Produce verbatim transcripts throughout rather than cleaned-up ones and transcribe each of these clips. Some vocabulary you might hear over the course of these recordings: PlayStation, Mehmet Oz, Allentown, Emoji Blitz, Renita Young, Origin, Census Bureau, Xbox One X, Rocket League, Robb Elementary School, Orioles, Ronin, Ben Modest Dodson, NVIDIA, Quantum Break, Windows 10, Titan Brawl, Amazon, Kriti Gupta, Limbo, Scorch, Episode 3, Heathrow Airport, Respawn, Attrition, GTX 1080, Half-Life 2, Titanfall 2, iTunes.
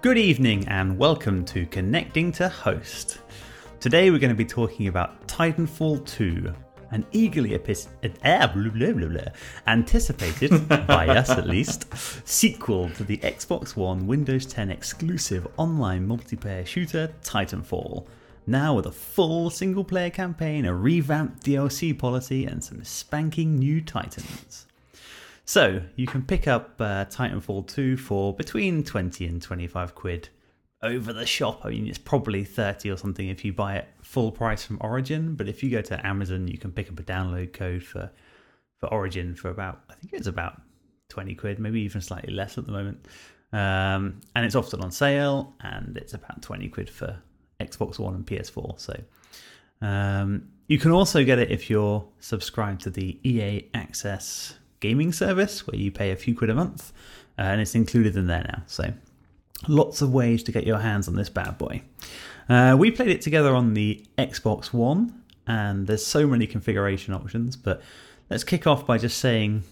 Good evening and welcome to Connecting to Host. Today we're going to be talking about Titanfall two, an eagerly epis- uh, blah, blah, blah, blah, anticipated, by us at least, sequel to the Xbox One Windows ten exclusive online multiplayer shooter Titanfall. Now with a full single player campaign, a revamped D L C policy and some spanking new Titans. So, you can pick up uh, Titanfall two for between twenty and twenty-five quid over the shop. I mean, it's probably thirty or something if you buy it full price from Origin. But if you go to Amazon, you can pick up a download code for, for Origin for about, I think it's about twenty quid, maybe even slightly less at the moment. Um, and it's often on sale, and it's about twenty quid for Xbox One and P S four. So, um, you can also get it if you're subscribed to the E A Access gaming service where you pay a few quid a month uh, and it's included in there now. So lots of ways to get your hands on this bad boy. Uh, we played it together on the Xbox One and there's so many configuration options, but let's kick off by just saying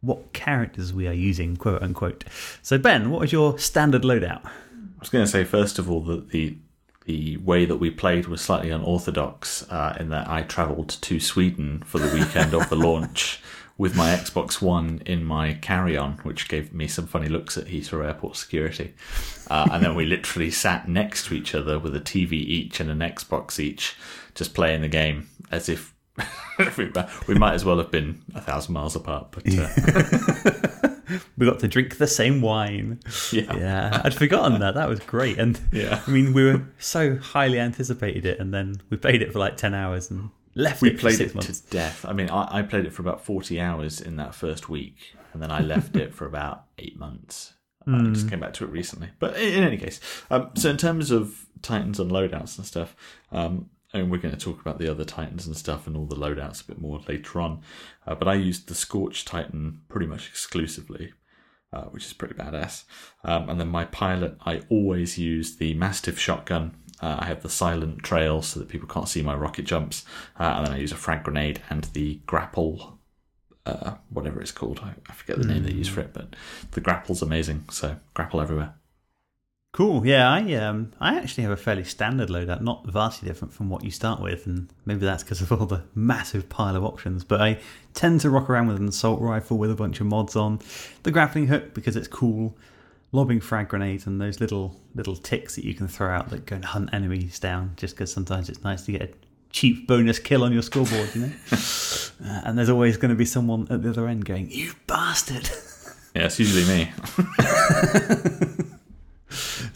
what characters we are using, quote unquote. So Ben, what was your standard loadout? I was going to say, first of all, that the The way that we played was slightly unorthodox uh, in that I travelled to Sweden for the weekend of the launch with my Xbox One in my carry-on, which gave me some funny looks at Heathrow Airport security. Uh, and then we literally sat next to each other with a T V each and an Xbox each, just playing the game as if we might as well have been a thousand miles apart. But uh... we got to drink the same wine. Yeah. yeah, I'd forgotten that. That was great. And yeah. I mean, we were so highly anticipated it, and then we played it for like ten hours and left we it for six months. We played it to death. I mean, I, I played it for about forty hours in that first week, and then I left it for about eight months. Mm. I just came back to it recently. But in, in any case, um, so in terms of Titans and loadouts and stuff, um, and we're going to talk about the other Titans and stuff and all the loadouts a bit more later on. Uh, but I used the Scorch Titan pretty much exclusively, uh, which is pretty badass. Um, and then my pilot, I always use the Mastiff shotgun. Uh, I have the silent trail so that people can't see my rocket jumps. Uh, and then I use a frag grenade and the grapple, uh, whatever it's called. I, I forget the mm. name they use for it, but the grapple's amazing. So grapple everywhere. Cool. Yeah, I um, I actually have a fairly standard loadout, not vastly different from what you start with, and maybe that's because of all the massive pile of options. But I tend to rock around with an assault rifle with a bunch of mods on, the grappling hook because it's cool, lobbing frag grenades, and those little little ticks that you can throw out that go and hunt enemies down. Just because sometimes it's nice to get a cheap bonus kill on your scoreboard, you know. uh, and there's always going to be someone at the other end going, "You bastard!" Yeah, it's usually me.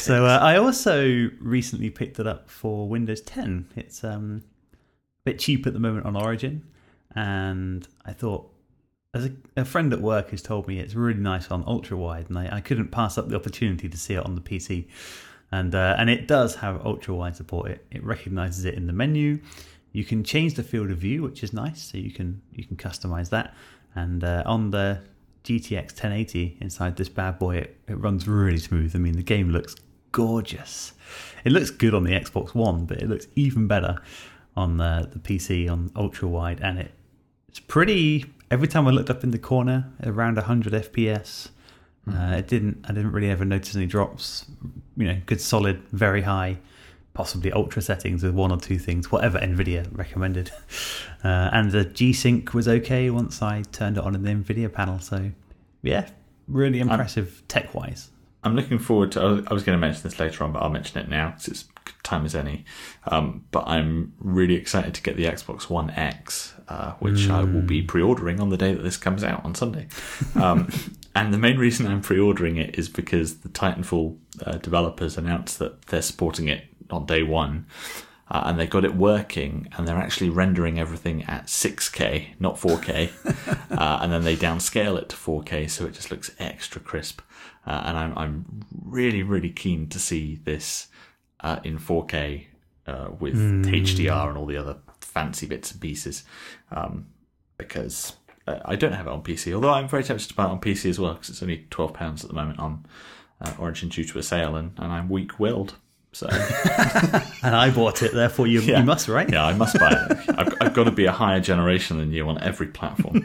So uh, I also recently picked it up for Windows ten. It's um, a bit cheap at the moment on Origin. And I thought, as a, a friend at work has told me, it's really nice on ultra-wide. And I, I couldn't pass up the opportunity to see it on the P C. And uh, and it does have ultra-wide support. It, it recognizes it in the menu. You can change the field of view, which is nice. So you can, you can customize that. And uh, on the G T X ten eighty inside this bad boy, it, it runs really smooth. I mean, the game looks gorgeous. It looks good on the Xbox One, but it looks even better on the, the P C on ultra wide. And it it's pretty. Every time I looked up in the corner, around one hundred F P S. Mm. Uh, it didn't. I didn't really ever notice any drops. You know, good solid, very high, possibly ultra settings with one or two things, whatever NVIDIA recommended. Uh, and the G-Sync was okay once I turned it on in the NVIDIA panel. So, yeah, really impressive I'm, tech-wise. I'm looking forward to... I was going to mention this later on, but I'll mention it now because it's time as any. Um, but I'm really excited to get the Xbox One X, uh, which mm. I will be pre-ordering on the day that this comes out on Sunday. Um, and the main reason I'm pre-ordering it is because the Titanfall uh, developers announced that they're supporting it on day one, uh, and they got it working, and they're actually rendering everything at six K, not four K, uh, and then they downscale it to four K, so it just looks extra crisp. Uh, and I'm I'm really really keen to see this uh, in four K uh, with mm. H D R and all the other fancy bits and pieces, um, because I don't have it on P C. Although I'm very tempted to buy it on P C as well, because it's only twelve pounds at the moment on uh, Origin due to a sale, and, and I'm weak-willed. So, and I bought it, therefore you, yeah. you must, right? Yeah, I must buy it. I've, I've got to be a higher generation than you on every platform.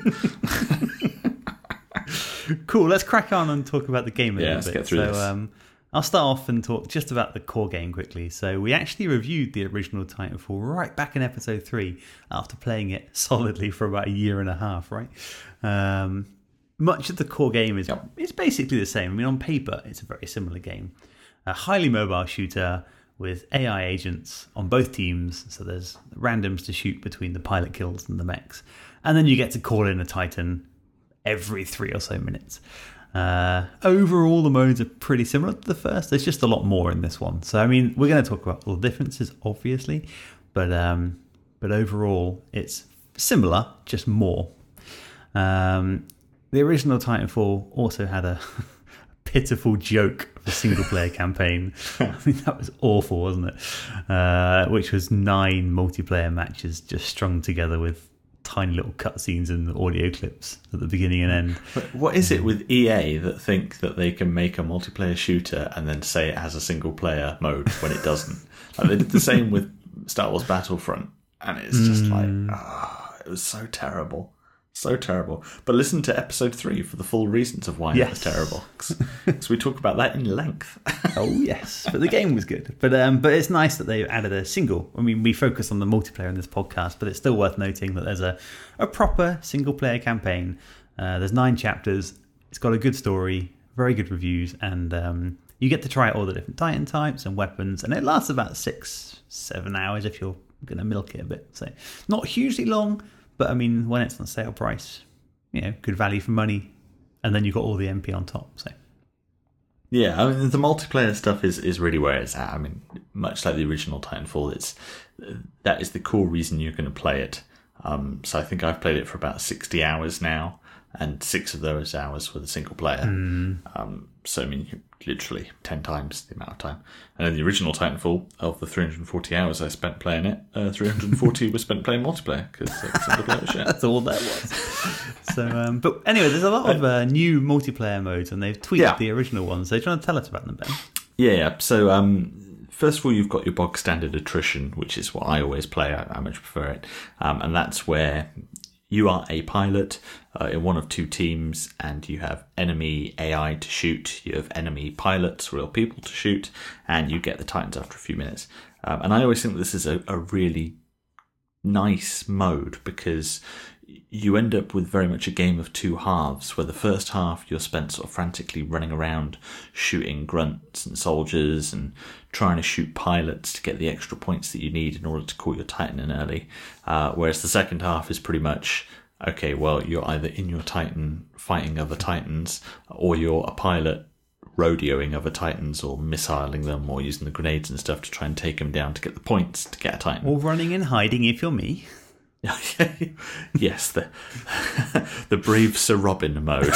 Cool, let's crack on and talk about the game a yeah, little let's bit. Get through so, this. Um, I'll start off and talk just about the core game quickly. So we actually reviewed the original Titanfall right back in episode three after playing it solidly for about a year and a half, right? Um, much of the core game is yep. it's basically the same. I mean, on paper, it's a very similar game. A highly mobile shooter with A I agents on both teams, so there's randoms to shoot between the pilot kills and the mechs. And then you get to call in a Titan every three or so minutes. Uh, overall, the modes are pretty similar to the first. There's just a lot more in this one. So, I mean, we're going to talk about all the differences, obviously, but um, but overall, it's similar, just more. Um, the original Titanfall also had a pitiful joke of a single-player campaign. I mean, that was awful, wasn't it? Uh, which was nine multiplayer matches just strung together with tiny little cutscenes and audio clips at the beginning and end. But what is it with E A that think that they can make a multiplayer shooter and then say it has a single player mode when it doesn't? Like they did the same with Star Wars Battlefront, and it's just mm. like, ah, oh, it was so terrible. So terrible. But listen to episode three for the full reasons of why yes. it was terrible. Because we talk about that in length. Oh, yes. But the game was good. But um, but it's nice that they added a single. I mean, we focus on the multiplayer in this podcast, but it's still worth noting that there's a, a proper single-player campaign. Uh, there's nine chapters. It's got a good story, very good reviews, and um, you get to try all the different Titan types and weapons, and it lasts about six, seven hours if you're going to milk it a bit. So not hugely long, but, I mean, when it's on sale price, you know, good value for money. And then you've got all the M P on top. So, yeah, I mean, the multiplayer stuff is, is really where it's at. I mean, much like the original Titanfall, it's that is the core reason you're going to play it. Um, so I think I've played it for about sixty hours now, and six of those hours were the single player. Mm. Um, so, I mean, literally ten times the amount of time. And in the original Titanfall, of the three hundred forty hours I spent playing it, uh, three hundred forty were spent playing multiplayer, because that's all that was. So, um, but anyway, there's a lot of uh, new multiplayer modes, and they've tweaked yeah. the original ones. So do you want to tell us about them, Ben? Yeah, so um, first of all, you've got your bog standard attrition, which is what I always play. I, I much prefer it. Um, and that's where you are a pilot uh, in one of two teams, and you have enemy A I to shoot, you have enemy pilots, real people to shoot, and you get the Titans after a few minutes. Um, and I always think this is a, a really nice mode, because you end up with very much a game of two halves, where the first half you're spent sort of frantically running around shooting grunts and soldiers and trying to shoot pilots to get the extra points that you need in order to call your Titan in early. Uh, whereas the second half is pretty much, okay, well, you're either in your Titan fighting other Titans, or you're a pilot rodeoing other Titans, or missiling them, or using the grenades and stuff to try and take them down to get the points to get a Titan. Or running and hiding if you're me. Yes, the the brave Sir Robin mode.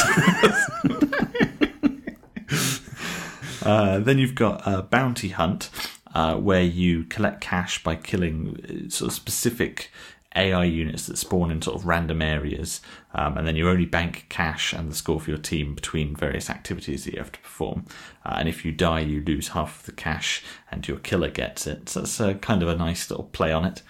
uh, then you've got a Bounty Hunt, uh, where you collect cash by killing sort of specific A I units that spawn in sort of random areas, um, and then you only bank cash and the score for your team between various activities that you have to perform. Uh, and if you die, you lose half of the cash, and your killer gets it. So that's a, kind of a nice little play on it.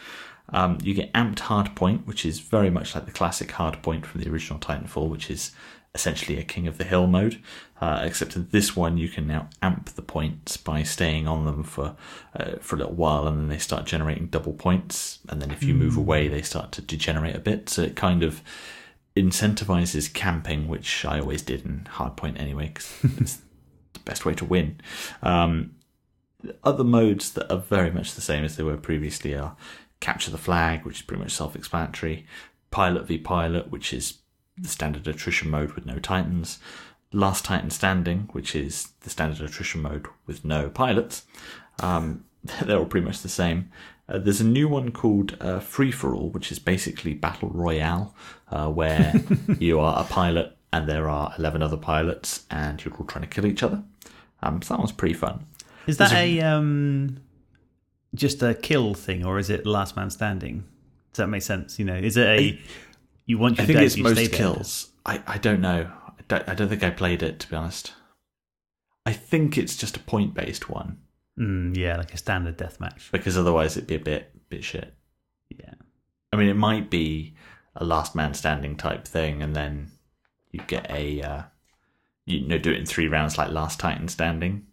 Um, you get Amped Hardpoint, which is very much like the classic Hardpoint from the original Titanfall, which is essentially a King of the Hill mode, uh, except in this one you can now amp the points by staying on them for uh, for a little while, and then they start generating double points, and then if you move away they start to degenerate a bit, so it kind of incentivizes camping, which I always did in Hardpoint anyway, because it's the best way to win. Um, other modes that are very much the same as they were previously are Capture the Flag, which is pretty much self-explanatory, Pilot v Pilot, which is the standard attrition mode with no Titans, Last Titan Standing, which is the standard attrition mode with no pilots. Um, they're all pretty much the same. Uh, there's a new one called uh, Free For All, which is basically Battle Royale, uh, where you are a pilot and there are eleven other pilots and you're all trying to kill each other. Um, so that one's pretty fun. Is that there's a... a um... just a kill thing, or is it last man standing? Does that make sense? You know, is it a you want your I think dead, it's you most kills. I, I don't know. I don't, I don't think I played it, to be honest. I think it's just a point based one. Mm, yeah, like a standard deathmatch. Because otherwise it'd be a bit bit shit. Yeah. I mean, it might be a last man standing type thing, and then you get a uh, you know do it in three rounds like Last Titan Standing.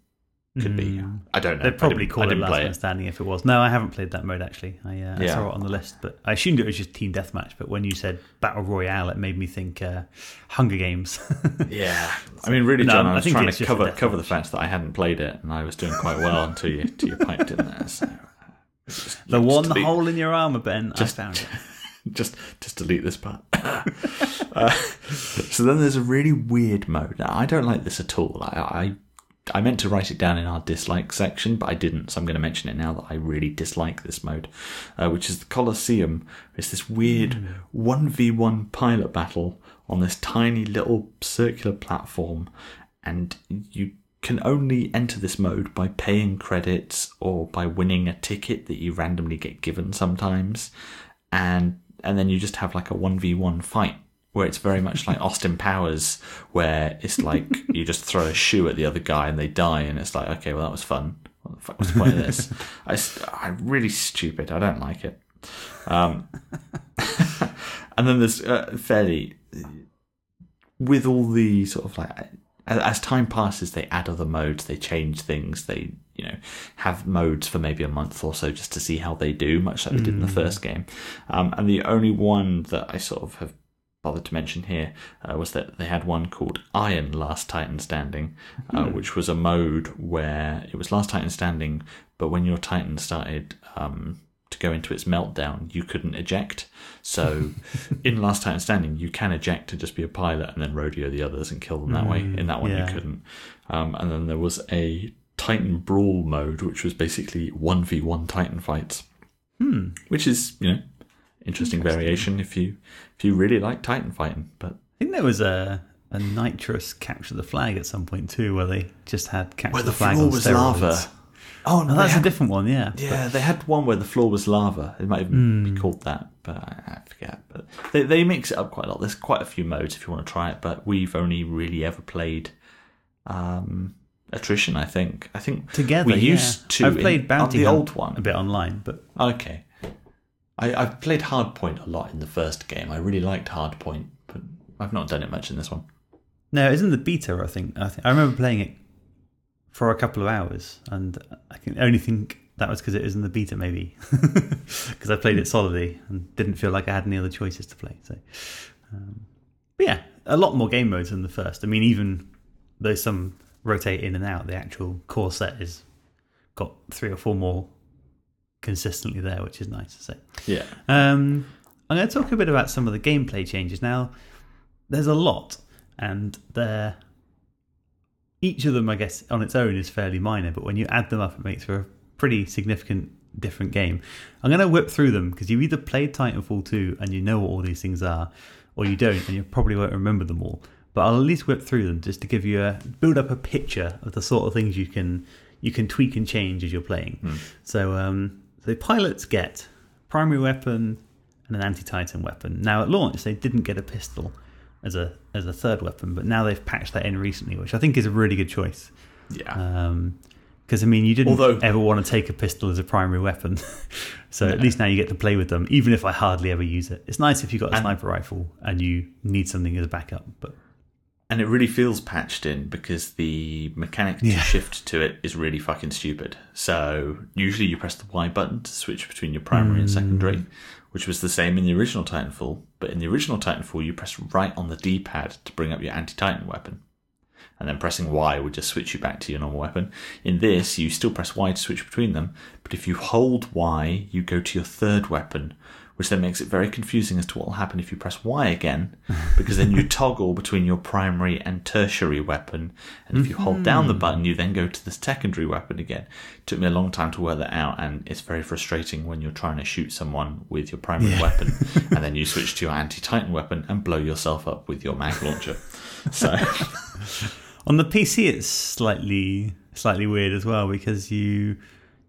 Could be. Mm. I don't know. They'd probably call it Last Man Standing if it was. No, I haven't played that mode, actually. I, uh, I yeah. saw it on the list, but I assumed it was just Team Deathmatch. But when you said Battle Royale, it made me think uh, Hunger Games. yeah. I mean, really, John, no, I was I trying to cover cover the fact that I hadn't played it, and I was doing quite well until you, until you piped in there. So. Just, the just one delete. hole in your armour, Ben, just, I found it. Just just delete this part. uh, so then there's a really weird mode. Now, I don't like this at all. I... I I meant to write it down in our dislike section, but I didn't, so I'm going to mention it now that I really dislike this mode, uh, which is the Colosseum. It's this weird one v one pilot battle on this tiny little circular platform, and you can only enter this mode by paying credits or by winning a ticket that you randomly get given sometimes, and and then you just have like a one v one fight. Where it's very much like Austin Powers, where it's like you just throw a shoe at the other guy and they die, and it's like, okay, well, that was fun. What the fuck was the point of this? I, I'm really stupid. I don't like it. Um, and then there's uh, fairly... With all the sort of like... As time passes, they add other modes, they change things, they, you know, have modes for maybe a month or so just to see how they do, much like they did in the first game. Um, and the only one that I sort of have bothered to mention here uh, was that they had one called Iron Last Titan Standing, uh, mm. which was a mode where it was Last Titan Standing, but when your Titan started um, to go into its meltdown, you couldn't eject. So in Last Titan Standing, you can eject and just be a pilot and then rodeo the others and kill them that mm, way. In that one, yeah. you couldn't. Um, and then there was a Titan Brawl mode, which was basically one v one Titan fights, mm. which is, you know, Interesting, Interesting variation if you if you really like Titan fighting. But I think there was a a nitrous Capture the Flag at some point too, where they just had Capture the, the Flag on steroids. Lava. Oh no, that's had, a different one. Yeah, yeah, but they had one where the floor was lava. It might even mm. be called that, but I, I forget. But they they mix it up quite a lot. There's quite a few modes if you want to try it, but we've only really ever played um, Attrition. I think I think together we yeah. used to. I've played in, Bounty Hunt, the old one, a bit online, but okay. I, I've played Hardpoint a lot in the first game. I really liked Hardpoint, but I've not done it much in this one. No, it's in the beta, I think. I think I remember playing it for a couple of hours, and I can only think that was because it was in the beta, maybe. Because I played it solidly and didn't feel like I had any other choices to play. So, um, but yeah, a lot more game modes than the first. I mean, even though some rotate in and out, the actual core set has got three or four more consistently there, which is nice to say. Yeah. Um, I'm going to talk a bit about some of the gameplay changes. Now, there's a lot, and they're, each of them, I guess, on its own is fairly minor, but when you add them up, it makes for a pretty significant different game. I'm going to whip through them, because you either played Titanfall two and you know what all these things are, or you don't, and you probably won't remember them all. But I'll at least whip through them just to give you a, build up a picture of the sort of things you can you can tweak and change as you're playing. Mm. So, um, So pilots get a primary weapon and an anti-Titan weapon. Now at launch they didn't get a pistol as a as a third weapon, but now they've patched that in recently, which I think is a really good choice. Yeah. Because um, I mean, you didn't Although, ever want to take a pistol as a primary weapon, so no. at least now you get to play with them. Even if I hardly ever use it, it's nice if you've got a and, sniper rifle and you need something as a backup. But and it really feels patched in because the mechanic to yeah. shift to it is really fucking stupid. So usually you press the Y button to switch between your primary mm. and secondary, which was the same in the original Titanfall. But in the original Titanfall, you press right on the D-pad to bring up your anti-Titan weapon. And then pressing Y would just switch you back to your normal weapon. In this, you still press Y to switch between them. But if you hold Y, you go to your third weapon, which then makes it very confusing as to what will happen if you press Y again, because then you toggle between your primary and tertiary weapon, and if you mm-hmm. hold down the button, you then go to the secondary weapon again. It took me a long time to work that out, and it's very frustrating when you're trying to shoot someone with your primary yeah. weapon, and then you switch to your anti-Titan weapon and blow yourself up with your mag launcher. So, on the P C, it's slightly slightly weird as well, because you...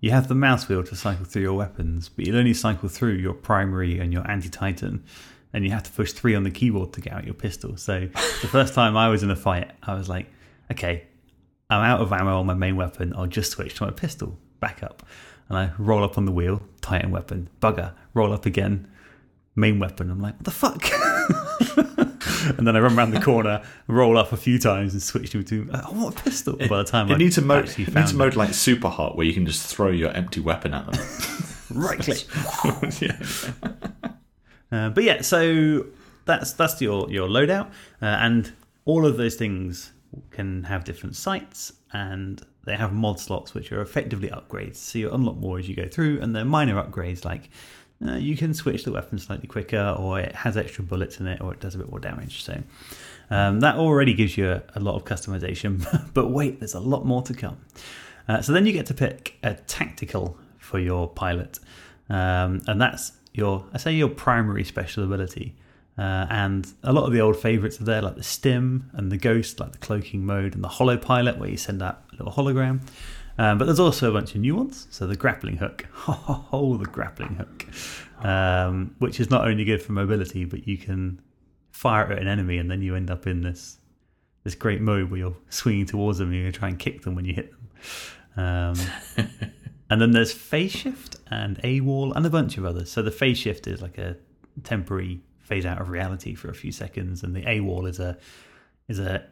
You have the mouse wheel to cycle through your weapons, but you'll only cycle through your primary and your anti-Titan, and you have to push three on the keyboard to get out your pistol. So the first time I was in a fight, I was like, okay, I'm out of ammo on my main weapon. I'll just switch to my pistol, back up. And I roll up on the wheel, Titan weapon, bugger, roll up again, main weapon. I'm like, what the fuck? And then I run around the corner, roll up a few times and switch to to I want a pistol by the time I actually found it. You need to mode like Superhot where you can just throw your empty weapon at them. Right click. Yeah. Uh, but yeah, so that's that's your, your loadout. Uh, and all of those things can have different sights, and they have mod slots which are effectively upgrades. So you unlock more as you go through, and they're minor upgrades like uh, you can switch the weapon slightly quicker, or it has extra bullets in it, or it does a bit more damage. So um, that already gives you a, a lot of customization. But wait, there's a lot more to come. Uh, so then you get to pick a tactical for your pilot, um, and that's your, I say your primary special ability. Uh, and a lot of the old favourites are there, like the stim and the ghost, like the cloaking mode, and the holo pilot, where you send out a little hologram. Um, but there's also a bunch of new ones. So the grappling hook, oh, the grappling hook, um, which is not only good for mobility, but you can fire at an enemy, and then you end up in this this great mode where you're swinging towards them, and you're going to try and kick them when you hit them. Um, and then there's phase shift and AWOL and a bunch of others. So the phase shift is like a temporary phase out of reality for a few seconds, and the AWOL is a is a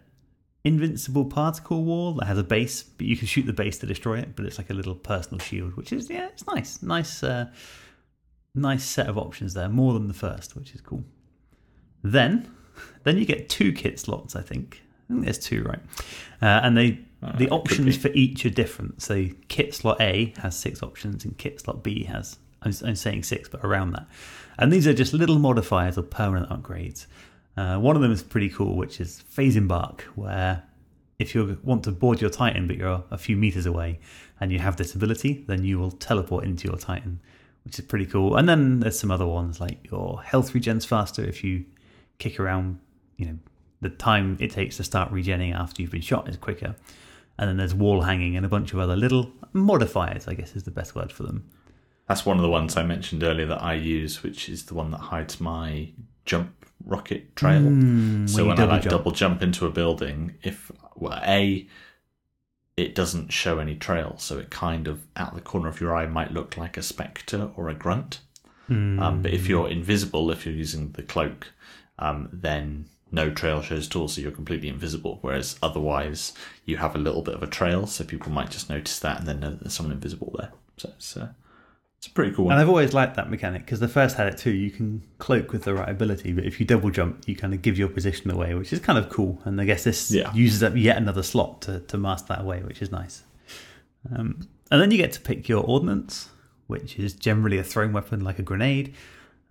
invincible particle wall that has a base, but you can shoot the base to destroy it, but it's like a little personal shield, which is, yeah, it's nice. Nice uh, nice set of options there, more than the first, which is cool. Then then you get two kit slots, I think. I think there's two, right? Uh, and they uh, the options for each are different. So kit slot A has six options, and kit slot B has, I'm, I'm saying six, but around that. And these are just little modifiers or permanent upgrades. Uh, one of them is pretty cool, which is phase embark, where if you want to board your Titan but you're a few meters away and you have this ability, then you will teleport into your Titan, which is pretty cool. And then there's some other ones, like your health regens faster if you kick around. You know, the time it takes to start regenning after you've been shot is quicker. And then there's wall hanging and a bunch of other little modifiers, I guess is the best word for them. That's one of the ones I mentioned earlier that I use, which is the one that hides my jump rocket trail. Mm, so when I like jump. double jump into a building, if well, A, it doesn't show any trail, so it kind of, out the corner of your eye, might look like a spectre or a grunt. Mm. Um, but if you're invisible, if you're using the cloak, um, then no trail shows at all, so you're completely invisible, whereas otherwise you have a little bit of a trail, so people might just notice that and then know that there's someone invisible there. So it's... Uh, It's a pretty cool one. And I've always liked that mechanic, because the first had it too. You can cloak with the right ability, but if you double jump, you kind of give your position away, which is kind of cool. And I guess this yeah. uses up yet another slot to, to mask that away, which is nice. Um, and then you get to pick your ordnance, which is generally a thrown weapon like a grenade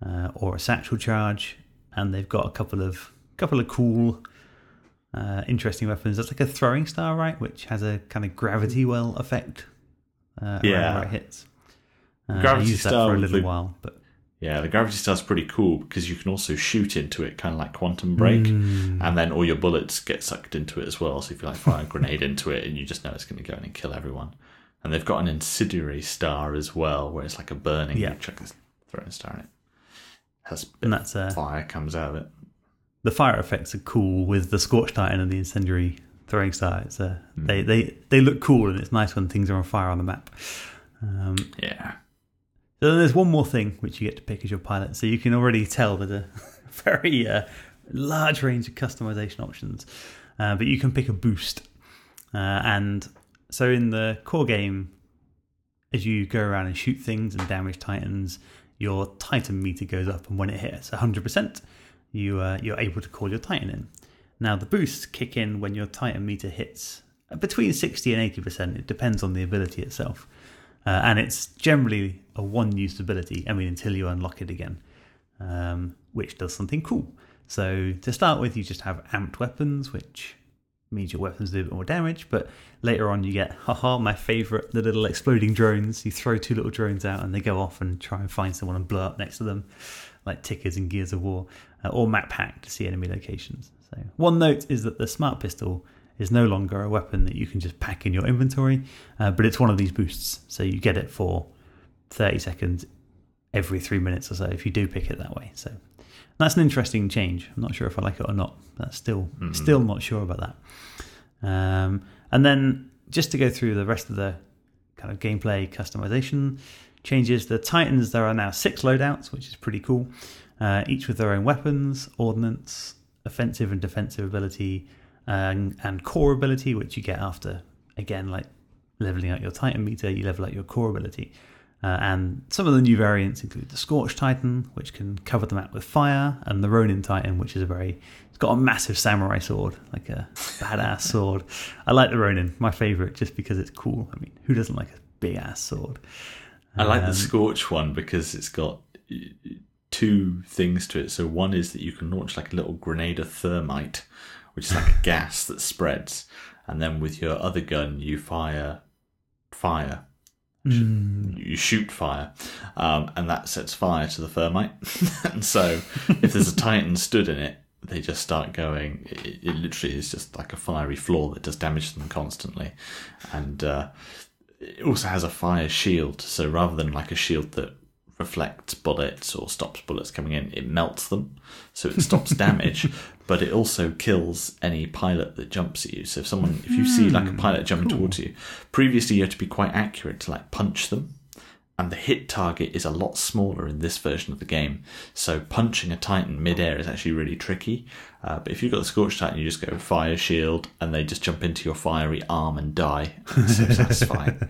uh, or a satchel charge. And they've got a couple of couple of cool, uh, interesting weapons. That's like a throwing star, right? Which has a kind of gravity well effect uh, yeah. around where it hits. Uh, gravity I used star that for a little the, while, but yeah, the gravity star's pretty cool because you can also shoot into it, kind of like Quantum Break, mm. and then all your bullets get sucked into it as well. So if you like fire a grenade into it, and you just know it's going to go in and kill everyone. And they've got an incendiary star as well, where it's like a burning. Yeah, you chuck this throwing star in it. Has and that's a, fire comes out of it. The fire effects are cool with the Scorch Titan and the incendiary throwing star. It's a, mm. they they they look cool, and it's nice when things are on fire on the map. Um, yeah. So then there's one more thing which you get to pick as your pilot. So you can already tell there's a very uh, large range of customization options. Uh, but you can pick a boost. Uh, and so in the core game, as you go around and shoot things and damage Titans, your Titan meter goes up. And when it hits one hundred percent, you, uh, you're able to call your Titan in. Now the boosts kick in when your Titan meter hits between sixty and eighty percent. It depends on the ability itself. Uh, and it's generally a one-use ability, I mean, until you unlock it again, um, which does something cool. So to start with, you just have amped weapons, which means your weapons do a bit more damage. But later on, you get, haha, my favourite, the little exploding drones. You throw two little drones out and they go off and try and find someone and blow up next to them, like tickers in Gears of War, uh, or map hack to see enemy locations. So one note is that the smart pistol is no longer a weapon that you can just pack in your inventory, uh, but it's one of these boosts, so you get it for thirty seconds every three minutes or so if you do pick it that way. So that's an interesting change. I'm not sure if I like it or not. That's still mm-hmm. still not sure about that. Um, and then just to go through the rest of the kind of gameplay customization, changes the Titans. There are now six loadouts, which is pretty cool, uh, each with their own weapons, ordnance, offensive and defensive ability, and, and core ability, which you get after, again, like leveling up your Titan meter, you level up your core ability. Uh, and some of the new variants include the Scorch Titan, which can cover the map with fire, and the Ronin Titan, which is a very... It's got a massive samurai sword, like a badass sword. I like the Ronin, my favourite, just because it's cool. I mean, who doesn't like a big-ass sword? I like um, the Scorch one because it's got two things to it. So one is that you can launch like a little grenade of thermite, which is like a gas that spreads. And then with your other gun, you fire fire. You shoot fire, um, and that sets fire to the thermite. And so if there's a Titan stood in it, they just start going. It, it literally is just like a fiery floor that does damage to them constantly. And uh, it also has a fire shield. So rather than like a shield that reflects bullets or stops bullets coming in, it melts them. So it stops damage, but it also kills any pilot that jumps at you. So if someone, if you see like a pilot jumping cool. towards you, previously you had to be quite accurate to like punch them, and the hit target is a lot smaller in this version of the game. So punching a Titan midair is actually really tricky. Uh, but if you've got the Scorch Titan, you just go fire shield, and they just jump into your fiery arm and die. It's so satisfying.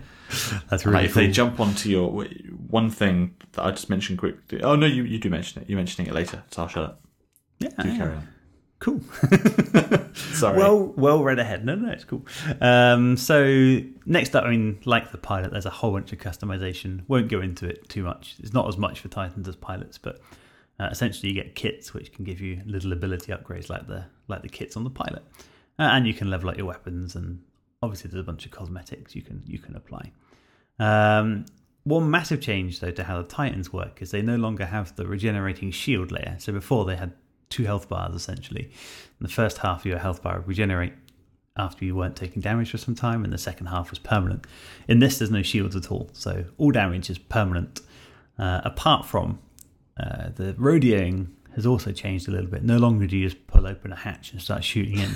That's really like, cool. If they jump onto your one thing that I just mentioned quickly. Oh no, you, you do mention it. You're mentioning it later, so I'll shut up. Yeah, do yeah. carry on. Cool. Sorry. Well, well read ahead. No, no, it's cool. Um, so next up, I mean, like the pilot, there's a whole bunch of customization. Won't go into it too much. It's not as much for Titans as pilots, but uh, essentially you get kits which can give you little ability upgrades, like the like the kits on the pilot, uh, and you can level up your weapons. And obviously, there's a bunch of cosmetics you can you can apply. Um, one massive change though to how the Titans work is they no longer have the regenerating shield layer. So before they had two health bars essentially. And the first half of your health bar would regenerate after you weren't taking damage for some time, and the second half was permanent. In this, there's no shields at all, so all damage is permanent. Uh, apart from uh, the rodeoing has also changed a little bit. No longer do you just pull open a hatch and start shooting in,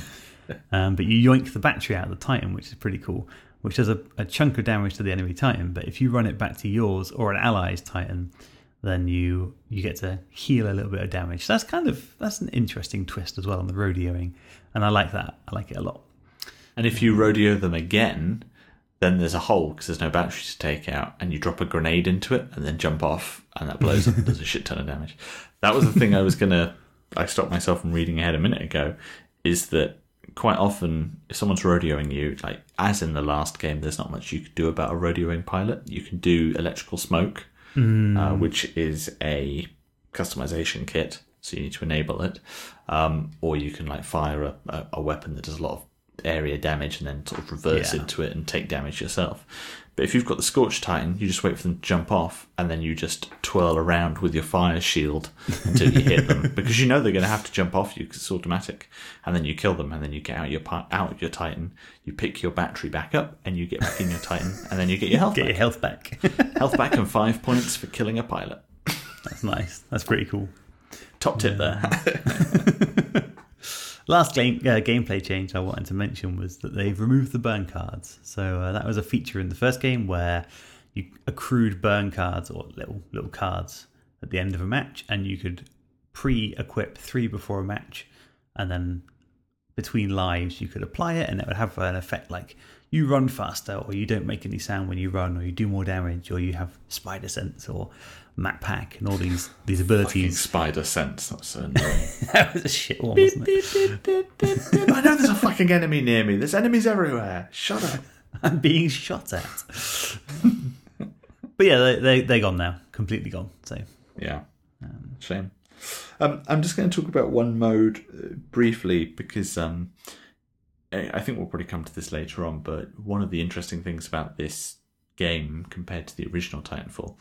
um, but you yoink the battery out of the Titan, which is pretty cool, which does a, a chunk of damage to the enemy Titan. But if you run it back to yours or an ally's Titan, then you you get to heal a little bit of damage. So that's kind of that's an interesting twist as well on the rodeoing, and I like that. I like it a lot. And if you rodeo them again, then there's a hole because there's no battery to take out, and you drop a grenade into it and then jump off, and that blows up and does a shit ton of damage. That was the thing I was gonna. I stopped myself from reading ahead a minute ago. Is that quite often if someone's rodeoing you, like as in the last game, there's not much you could do about a rodeoing pilot. You can do electrical smoke. Mm. Uh, which is a customization kit, so you need to enable it, um, or you can like fire a, a, a weapon that does a lot of area damage and then sort of reverse yeah. into it and take damage yourself. But if you've got the Scorch Titan, you just wait for them to jump off, and then you just twirl around with your fire shield until you hit them, because you know they're going to have to jump off you because it's automatic, and then you kill them, and then you get out your out your Titan, you pick your battery back up, and you get back in your Titan, and then you get your health get back. your health back. Health back and five points for killing a pilot. That's nice. That's pretty cool. Top tip there. Last game, uh, gameplay change I wanted to mention was that they've removed the burn cards. So uh, that was a feature in the first game where you accrued burn cards or little little cards at the end of a match, and you could pre-equip three before a match, and then between lives you could apply it, and it would have an effect like you run faster, or you don't make any sound when you run, or you do more damage, or you have spider sense or map pack and all these these abilities. Spider sense, that's so annoying. That was a shit one, wasn't it? I know there's a fucking enemy near me. There's enemies everywhere. Shut up. I'm being shot at. But yeah, they, they they're gone now, completely gone. So yeah, um, shame. Um, I'm just going to talk about one mode uh, briefly because um, I think we'll probably come to this later on. But one of the interesting things about this game compared to the original Titanfall,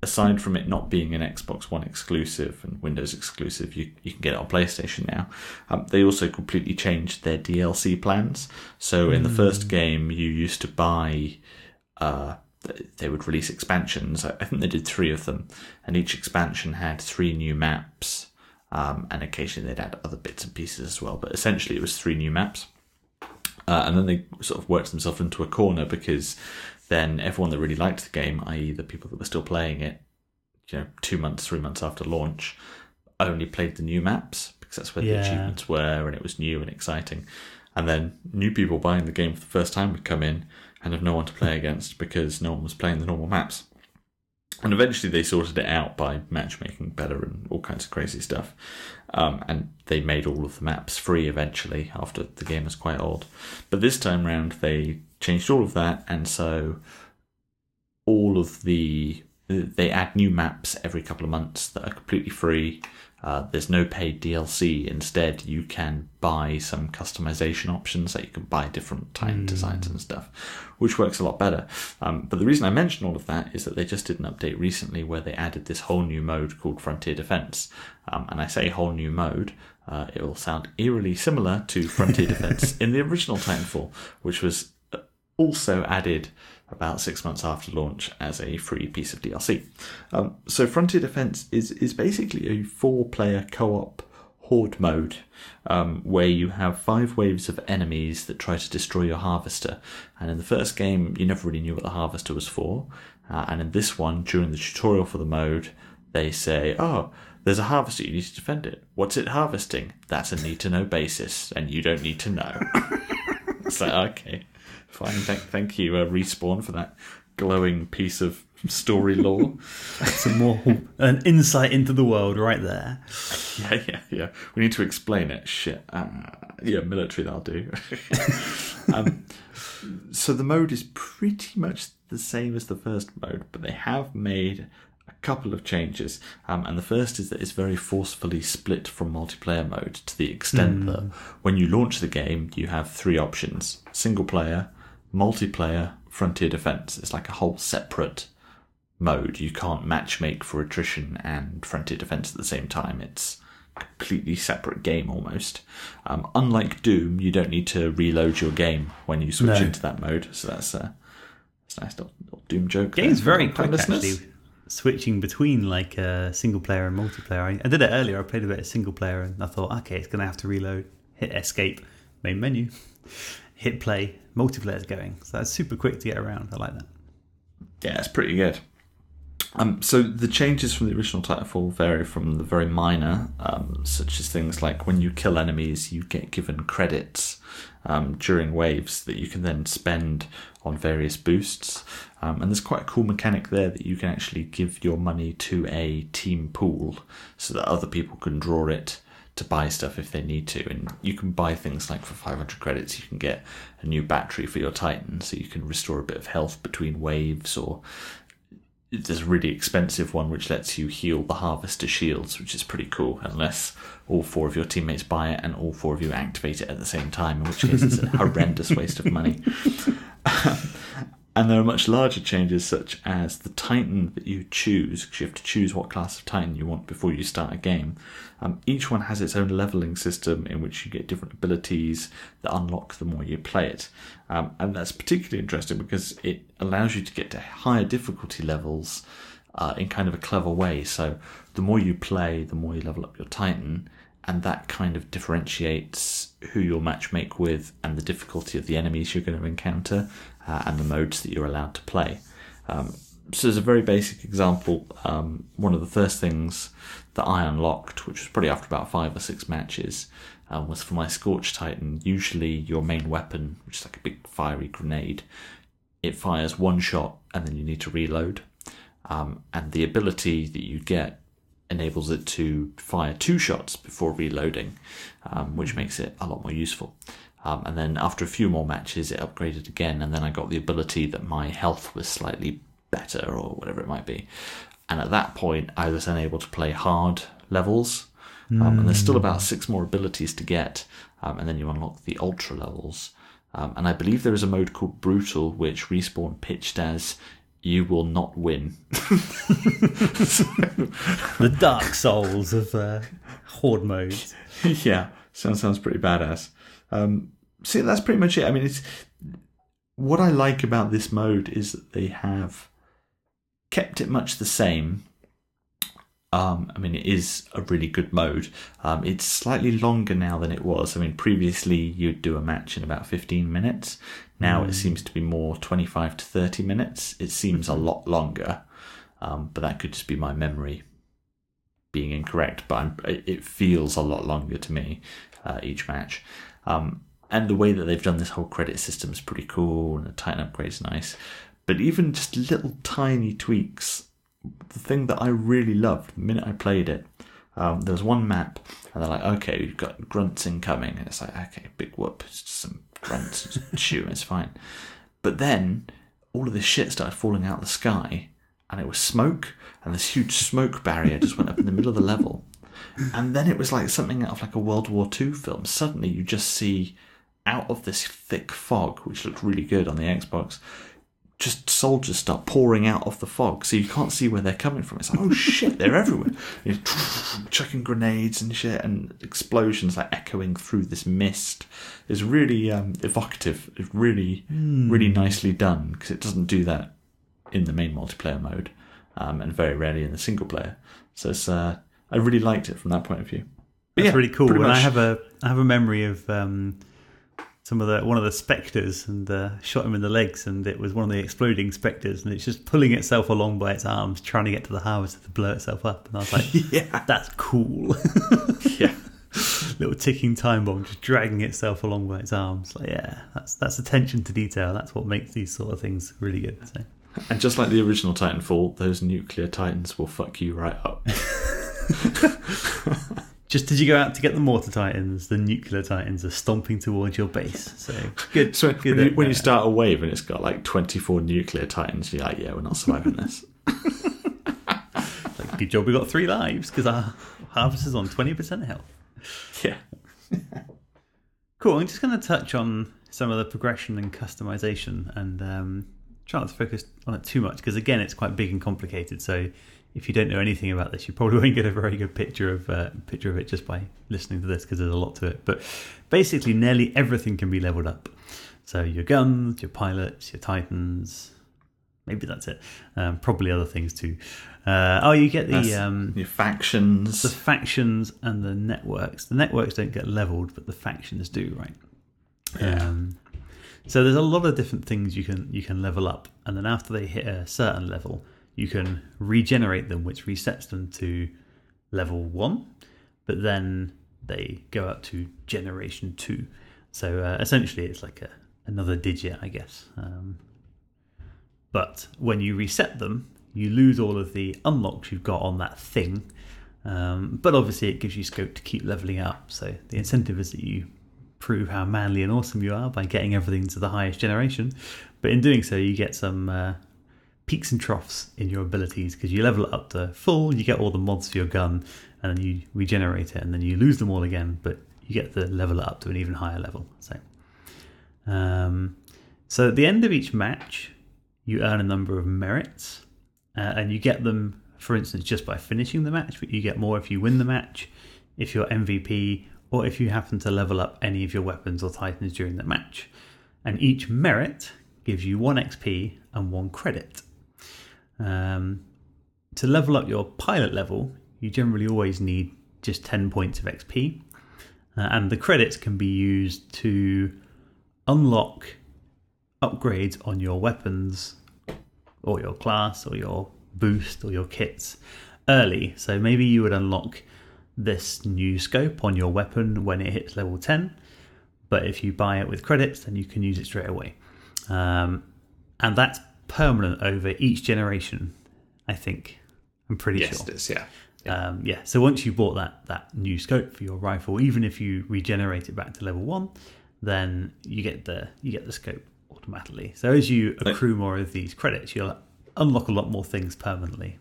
aside from it not being an Xbox One exclusive and Windows exclusive, you, you can get it on PlayStation now. Um, they also completely changed their D L C plans. So in the first game, you used to buy... Uh, they would release expansions. I think they did three of them. And each expansion had three new maps. Um, and occasionally they'd add other bits and pieces as well. But essentially it was three new maps. Uh, and then they sort of worked themselves into a corner because... then everyone that really liked the game, that is the people that were still playing it, you know, two months, three months after launch, only played the new maps because that's where yeah. the achievements were and it was new and exciting. And then new people buying the game for the first time would come in and have no one to play against because no one was playing the normal maps. And eventually they sorted it out by matchmaking better and all kinds of crazy stuff. Um, and they made all of the maps free eventually after the game was quite old. But this time round they changed all of that, and so all of the... They add new maps every couple of months that are completely free. Uh, there's no paid D L C. Instead, you can buy some customization options, that you can buy different Titan mm. designs and stuff, which works a lot better. Um, but the reason I mention all of that is that they just did an update recently where they added this whole new mode called Frontier Defense. Um, and I say whole new mode, uh, it will sound eerily similar to Frontier Defense in the original Titanfall, which was also added about six months after launch as a free piece of D L C. Um, so Frontier Defense is, is basically a four-player co-op horde mode um, where you have five waves of enemies that try to destroy your harvester. And in the first game, you never really knew what the harvester was for. Uh, and in this one, during the tutorial for the mode, they say, oh, there's a harvester, you need to defend it. What's it harvesting? That's a need-to-know basis, and you don't need to know. It's like, okay. Fine, thank, thank you, uh, Respawn, for that glowing piece of story lore. Some more an insight into the world right there. Yeah, yeah, yeah. We need to explain it. Shit. Uh, yeah, military, that'll do. um, so the mode is pretty much the same as the first mode, but they have made a couple of changes. Um, and the first is that it's very forcefully split from multiplayer mode to the extent mm. that when you launch the game, you have three options. Single player, multiplayer, Frontier Defense. It's like a whole separate mode. You can't matchmake for Attrition and Frontier Defense at the same time. It's a completely separate game almost. Um, unlike Doom, you don't need to reload your game when you switch no. into that mode. So that's a, that's a nice little, little Doom joke. The game's very quick, actually, switching between like uh, single player and multiplayer. I, I did it earlier. I played a bit of single player and I thought, okay, it's going to have to reload. Hit escape, main menu. Hit play, multiplayer's going. So that's super quick to get around. I like that. Yeah, it's pretty good. Um, so the changes from the original Titanfall vary from the very minor, um, such as things like when you kill enemies, you get given credits um, during waves that you can then spend on various boosts. Um, and there's quite a cool mechanic there that you can actually give your money to a team pool so that other people can draw it to buy stuff if they need to, and you can buy things like for five hundred credits you can get a new battery for your Titan so you can restore a bit of health between waves, or there's a really expensive one which lets you heal the harvester shields, which is pretty cool unless all four of your teammates buy it and all four of you activate it at the same time, in which case it's a horrendous waste of money. And there are much larger changes, such as the Titan that you choose, because you have to choose what class of Titan you want before you start a game. Um, each one has its own leveling system in which you get different abilities that unlock the more you play it. Um, and that's particularly interesting because it allows you to get to higher difficulty levels uh, in kind of a clever way. So the more you play, the more you level up your Titan, and that kind of differentiates who you'll matchmake with and the difficulty of the enemies you're going to encounter. Uh, and the modes that you're allowed to play. Um, so as a very basic example, um, one of the first things that I unlocked, which was probably after about five or six matches, um, was for my Scorch Titan. Usually your main weapon, which is like a big fiery grenade, it fires one shot and then you need to reload. Um, and the ability that you get enables it to fire two shots before reloading, um, which makes it a lot more useful. Um, and then after a few more matches, it upgraded again, and then I got the ability that my health was slightly better or whatever it might be. And at that point, I was then able to play hard levels, um, mm. and there's still about six more abilities to get, um, and then you unlock the ultra levels. Um, and I believe there is a mode called Brutal, which Respawn pitched as you will not win. So, the Dark Souls of uh, horde mode. Yeah, sounds, sounds pretty badass. Um, See, that's pretty much it. I mean, it's what I like about this mode is that they have kept it much the same, Um, I mean, it is a really good mode. Um, it's slightly longer now than it was. I mean, previously you'd do a match in about fifteen minutes. Now mm. it seems to be more twenty-five to thirty minutes. It seems a lot longer, um, but that could just be my memory being incorrect. But I'm, it feels a lot longer to me uh, each match. Um, and the way that they've done this whole credit system is pretty cool, and the Titan upgrade's nice. But even just little tiny tweaks. The thing that I really loved the minute I played it, um, there was one map, and they're like, okay, you've got grunts incoming. And it's like, okay, big whoop, it's just some grunts, shooting, it's fine. But then all of this shit started falling out of the sky, and it was smoke, and this huge smoke barrier just went up in the middle of the level. And then it was like something out of like a World War Two film. Suddenly you just see out of this thick fog, which looked really good on the Xbox, just soldiers start pouring out of the fog, so you can't see where they're coming from. It's like, oh shit, they're everywhere. You're chucking grenades and shit, and explosions like echoing through this mist. It's really um, evocative. It's really, mm. really nicely done, because it doesn't do that in the main multiplayer mode, um, and very rarely in the single player. So it's, uh, I really liked it from that point of view. But That's yeah, really cool. And much. I have a, I have a memory of. Um... Some of the one of the spectres, and uh, shot him in the legs, and it was one of the exploding spectres, and it's just pulling itself along by its arms, trying to get to the harvester to blow itself up. And I was like, "Yeah, that's cool." Yeah, little ticking time bomb just dragging itself along by its arms. Like, yeah, that's that's attention to detail. That's what makes these sort of things really good. So. And just like the original Titanfall, those nuclear titans will fuck you right up. Just did you go out to get the mortar titans, the nuclear titans are stomping towards your base. So good. So good when, you, when you start a wave and it's got like twenty-four nuclear titans, you're like, yeah, we're not surviving this. Like, good job we got three lives, because our harvest is on twenty percent health. Yeah. Cool. I'm just going to touch on some of the progression and customization, and um, try not to focus on it too much, because again, it's quite big and complicated. So if you don't know anything about this, you probably won't get a very good picture of uh, picture of it just by listening to this, because there's a lot to it. But basically, nearly everything can be leveled up. So your guns, your pilots, your titans, maybe that's it. Um, probably other things too. Uh, oh, you get the um, your factions, the factions, and the networks. The networks don't get leveled, but the factions do, right? Yeah. Um, so there's a lot of different things you can you can level up, and then after they hit a certain level, you can regenerate them, which resets them to level one, but then they go up to generation two. So uh, essentially it's like a, another digit, I guess. Um, but when you reset them, you lose all of the unlocks you've got on that thing. Um, but obviously it gives you scope to keep leveling up. So the incentive is that you prove how manly and awesome you are by getting everything to the highest generation. But in doing so, you get some... Uh, peaks and troughs in your abilities, because you level it up to full, you get all the mods for your gun, and then you regenerate it, and then you lose them all again, but you get the level up to an even higher level. So um, so at the end of each match, you earn a number of merits, uh, and you get them, for instance, just by finishing the match, but you get more if you win the match, if you're M V P, or if you happen to level up any of your weapons or titans during the match. And each merit gives you one X P and one credit. Um, to level up your pilot level, you generally always need just ten points of X P, uh, and the credits can be used to unlock upgrades on your weapons or your class or your boost or your kits early. So maybe you would unlock this new scope on your weapon when it hits level ten, but if you buy it with credits, then you can use it straight away. Um, and that's permanent over each generation, I think. I'm pretty yes, sure. Yes, it is, yeah. Yeah. Um, yeah. So once you bought that that new scope for your rifle, even if you regenerate it back to level one, then you get the you get the scope automatically. So as you accrue more of these credits, you'll unlock a lot more things permanently.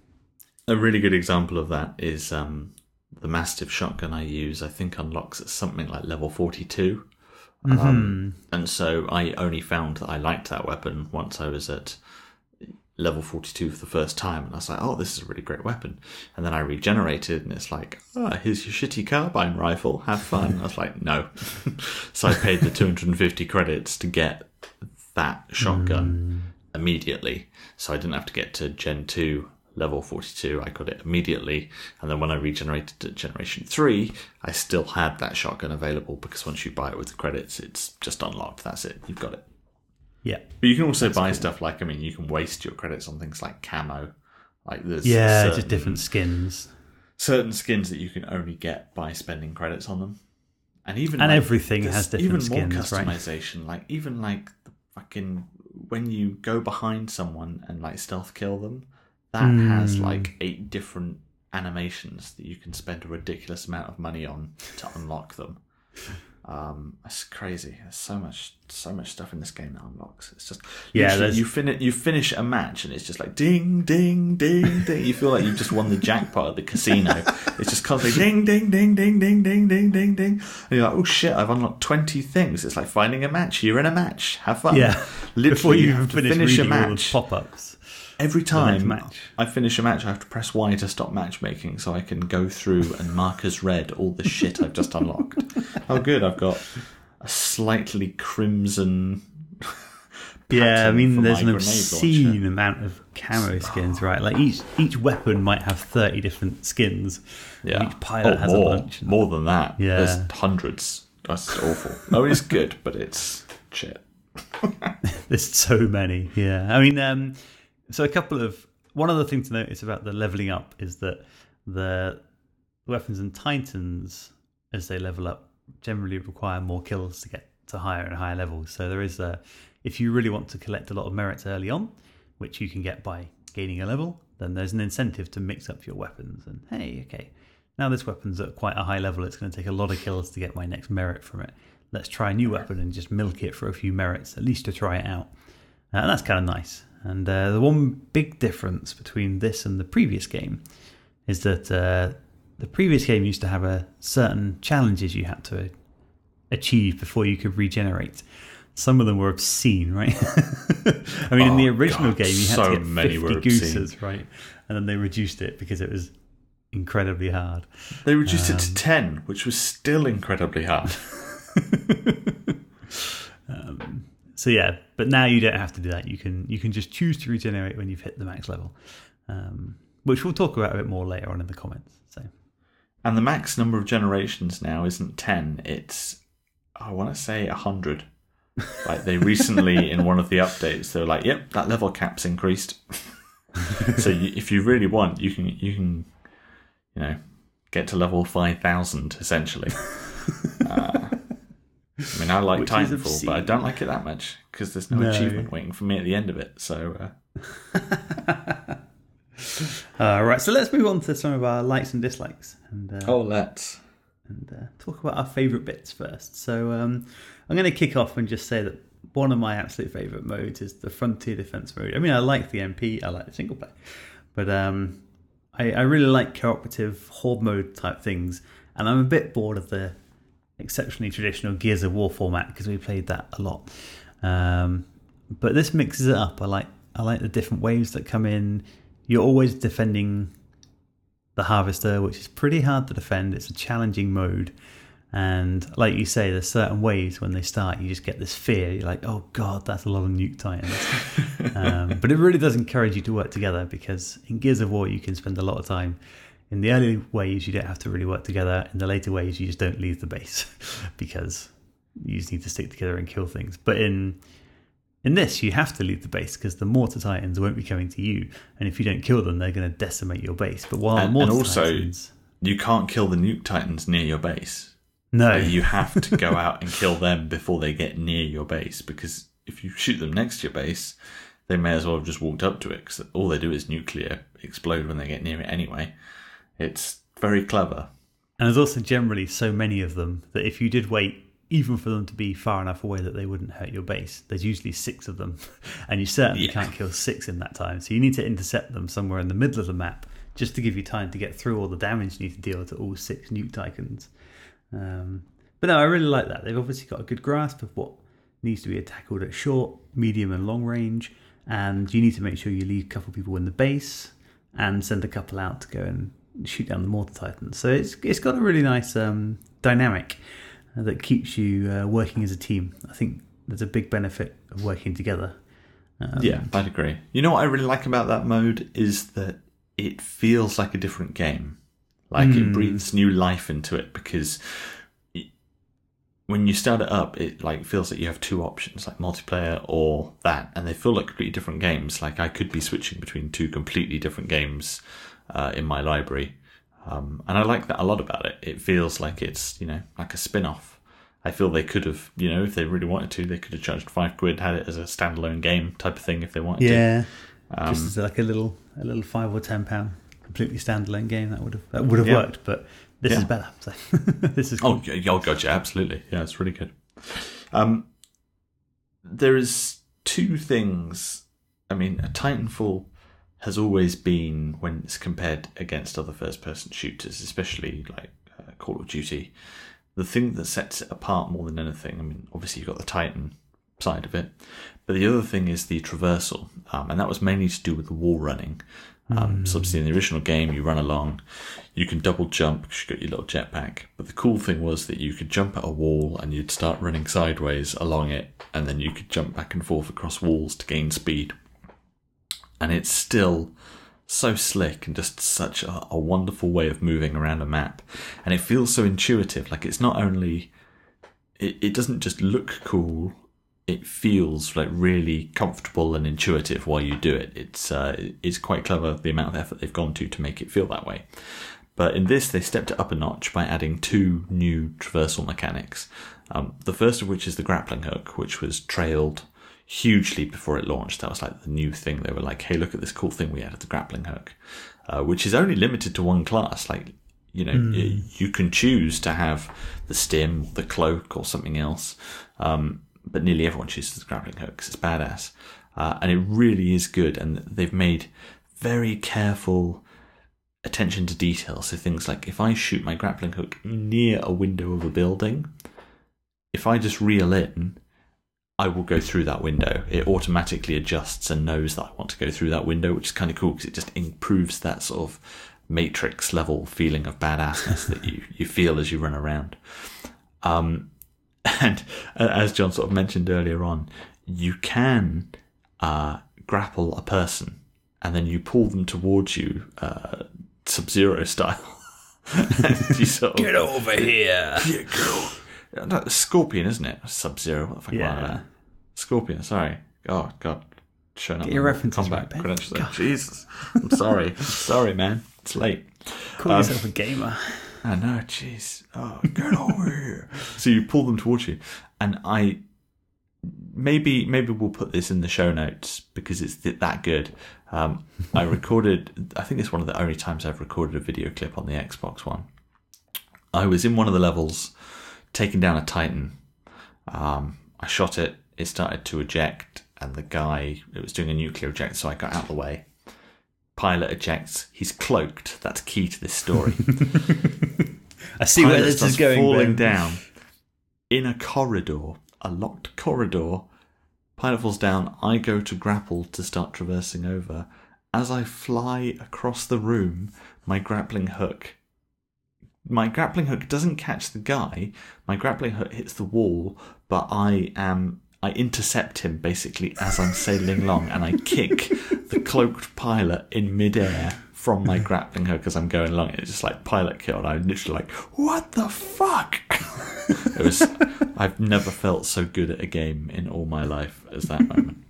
A really good example of that is um, the Mastiff shotgun I use. I think unlocks at something like level forty-two. Mm-hmm. Um, and so I only found that I liked that weapon once I was at level forty-two for the first time, and I was like, oh, this is a really great weapon. And then I regenerated, and it's like, oh, here's your shitty carbine rifle, have fun. And I was like, no. So I paid the two hundred fifty credits to get that shotgun mm. immediately, so I didn't have to get to Gen two level forty-two, I got it immediately. And then when I regenerated at Generation three, I still had that shotgun available, because once you buy it with the credits, it's just unlocked. That's it. You've got it. Yeah. But you can also That's buy cool. stuff like, I mean, you can waste your credits on things like camo. Like there's Yeah, certain, just different skins. Certain skins that you can only get by spending credits on them. And even and like, everything has different skins, more customization. Right? Like even like the fucking when you go behind someone and like stealth kill them, that mm. has like eight different animations that you can spend a ridiculous amount of money on to unlock them. Um, it's crazy. There's so much, so much stuff in this game that unlocks. It's just yeah. You finish, you finish a match, and it's just like ding, ding, ding, ding. You feel like you've just won the jackpot at the casino. It's just constantly ding, ding, ding, ding, ding, ding, ding, ding, ding. And you're like, oh shit, I've unlocked twenty things. It's like finding a match. You're in a match. Have fun. Yeah. Literally, before you, you even finish, finish a match, pop ups. Every time match. I finish a match, I have to press Y to stop matchmaking so I can go through and mark as red all the shit I've just unlocked. Oh, good. I've got a slightly crimson... Yeah, I mean, there's an obscene launcher. amount of camo skins, right? Like, each each weapon might have thirty different skins. Yeah. Each pilot oh, has more, a bunch. More than that. Yeah. There's hundreds. That's awful. No, it's good, but it's shit. There's so many, yeah. I mean... um So a couple of one other thing to notice about the leveling up is that the weapons and titans, as they level up, generally require more kills to get to higher and higher levels. So there is a if you really want to collect a lot of merits early on, which you can get by gaining a level, then there's an incentive to mix up your weapons. And hey, okay, now this weapon's at quite a high level. It's going to take a lot of kills to get my next merit from it. Let's try a new weapon and just milk it for a few merits, at least to try it out. Uh, and that's kind of nice. And uh, the one big difference between this and the previous game is that uh, the previous game used to have a certain challenges you had to achieve before you could regenerate. Some of them were obscene, right? I mean, oh, in the original God, game, you had so to get many fifty gooses, right? And then they reduced it because it was incredibly hard. They reduced um, it to ten, which was still incredibly hard. um So yeah, but now you don't have to do that. You can you can just choose to regenerate when you've hit the max level, um, which we'll talk about a bit more later on in the comments. So, and the max number of generations now isn't ten; it's I want to say a hundred. Like they recently in one of the updates, they're like, "Yep, that level cap's increased." So you, if you really want, you can you can you know get to level five thousand essentially. Uh, I mean, I like Which Titanfall, but I don't like it that much because there's no, no achievement waiting for me at the end of it. So, uh... All right, so let's move on to some of our likes and dislikes. And, uh, oh, let's. And uh, talk about our favourite bits first. So um, I'm going to kick off and just say that one of my absolute favourite modes is the Frontier Defense mode. I mean, I like the M P, I like the single player, but um, I, I really like cooperative horde mode type things, and I'm a bit bored of the exceptionally traditional Gears of War format because we played that a lot, um, but this mixes it up. I like I like the different waves that come in. You're always defending the Harvester, which is pretty hard to defend. It's a challenging mode, and like you say, there's certain waves when they start you just get this fear. You're like, oh god, that's a lot of nuke titans. um, but it really does encourage you to work together, because in Gears of War you can spend a lot of time. In the early waves, you don't have to really work together. In the later waves, you just don't leave the base because you just need to stick together and kill things. But in in this, you have to leave the base because the mortar titans won't be coming to you. And if you don't kill them, they're going to decimate your base. But while and, mortar and also, titans, you can't kill the nuke titans near your base. No. So you have to go out and kill them before they get near your base, because if you shoot them next to your base, they may as well have just walked up to it, because all they do is nuclear explode when they get near it anyway. It's very clever. And there's also generally so many of them that if you did wait even for them to be far enough away that they wouldn't hurt your base, there's usually six of them. And you certainly yeah. can't kill six in that time. So you need to intercept them somewhere in the middle of the map just to give you time to get through all the damage you need to deal to all six nuke titans. Um, but no, I really like that. They've obviously got a good grasp of what needs to be tackled at short, medium and long range. And you need to make sure you leave a couple of people in the base and send a couple out to go and shoot down the mortar titans. So it's it's got a really nice um, dynamic that keeps you uh, working as a team. I think there's a big benefit of working together. Um, yeah, I'd agree. You know what I really like about that mode is that it feels like a different game. Like mm. it breathes new life into it, because it, when you start it up, it like feels like you have two options, like multiplayer or that, and they feel like completely different games. Like I could be switching between two completely different games uh, in my library. Um, and I like that a lot about it. It feels like it's, you know, like a spin-off. I feel they could have, you know, if they really wanted to, they could have charged five quid, had it as a standalone game type of thing if they wanted yeah, to. Yeah, um, just as like a little, a little five or ten pound completely standalone game that would have that would have yeah. worked. But this yeah. is better. So this is cool. Oh, oh, gotcha, absolutely. Yeah, it's really good. Um, there is two things. I mean, a Titanfall has always been, when it's compared against other first-person shooters, especially like uh, Call of Duty, the thing that sets it apart more than anything. I mean, obviously you've got the Titan side of it, but the other thing is the traversal, um, and that was mainly to do with the wall running. Um, mm. So obviously in the original game, you run along, you can double jump because you've got your little jetpack, but the cool thing was that you could jump at a wall and you'd start running sideways along it, and then you could jump back and forth across walls to gain speed. And it's still so slick and just such a, a wonderful way of moving around a map. And it feels so intuitive. Like it's not only, it, it doesn't just look cool, it feels like really comfortable and intuitive while you do it. It's uh, it's quite clever, the amount of effort they've gone to to make it feel that way. But in this, they stepped it up a notch by adding two new traversal mechanics. Um, the first of which is the grappling hook, which was trailed hugely before it launched. That was like the new thing. They were like, hey, look at this cool thing we added, the grappling hook, uh, which is only limited to one class. Like, you know, mm. you, you can choose to have the stim, the cloak, or something else, um, but nearly everyone chooses the grappling hook because it's badass. Uh, and it really is good, and they've made very careful attention to detail. So things like, if I shoot my grappling hook near a window of a building, if I just reel in, I will go through that window. It automatically adjusts and knows that I want to go through that window, which is kind of cool because it just improves that sort of Matrix level feeling of badassness that you, you feel as you run around. Um, and as John sort of mentioned earlier on, you can uh, grapple a person and then you pull them towards you, uh, Sub-Zero style. And you sort of, get over here! Yeah, girl! Scorpion, isn't it? Sub-Zero. What the fuck yeah. about that? Scorpion, sorry. Oh, God. Showing up. Get your references right, Ben. Jesus. I'm sorry. Sorry, man. It's late. Call um, yourself a gamer. I know, jeez. Oh, get over here. So you pull them towards you. And I... Maybe maybe we'll put this in the show notes because it's th- that good. Um, I recorded... I think it's one of the only times I've recorded a video clip on the Xbox One. I was in one of the levels, taking down a Titan. Um, I shot it, it started to eject, and the guy, it was doing a nuclear eject, so I got out of the way. Pilot ejects, he's cloaked. That's key to this story. I see Pilot where this is going. Falling ben. down in a corridor, a locked corridor. Pilot falls down, I go to grapple to start traversing over. As I fly across the room, my grappling hook My grappling hook doesn't catch the guy. My grappling hook hits the wall, but I am I intercept him basically as I'm sailing along, and I kick the cloaked Pilot in midair from my grappling hook as I'm going along. It's just like Pilot killed. I'm literally like, what the fuck? It was. I've never felt so good at a game in all my life as that moment.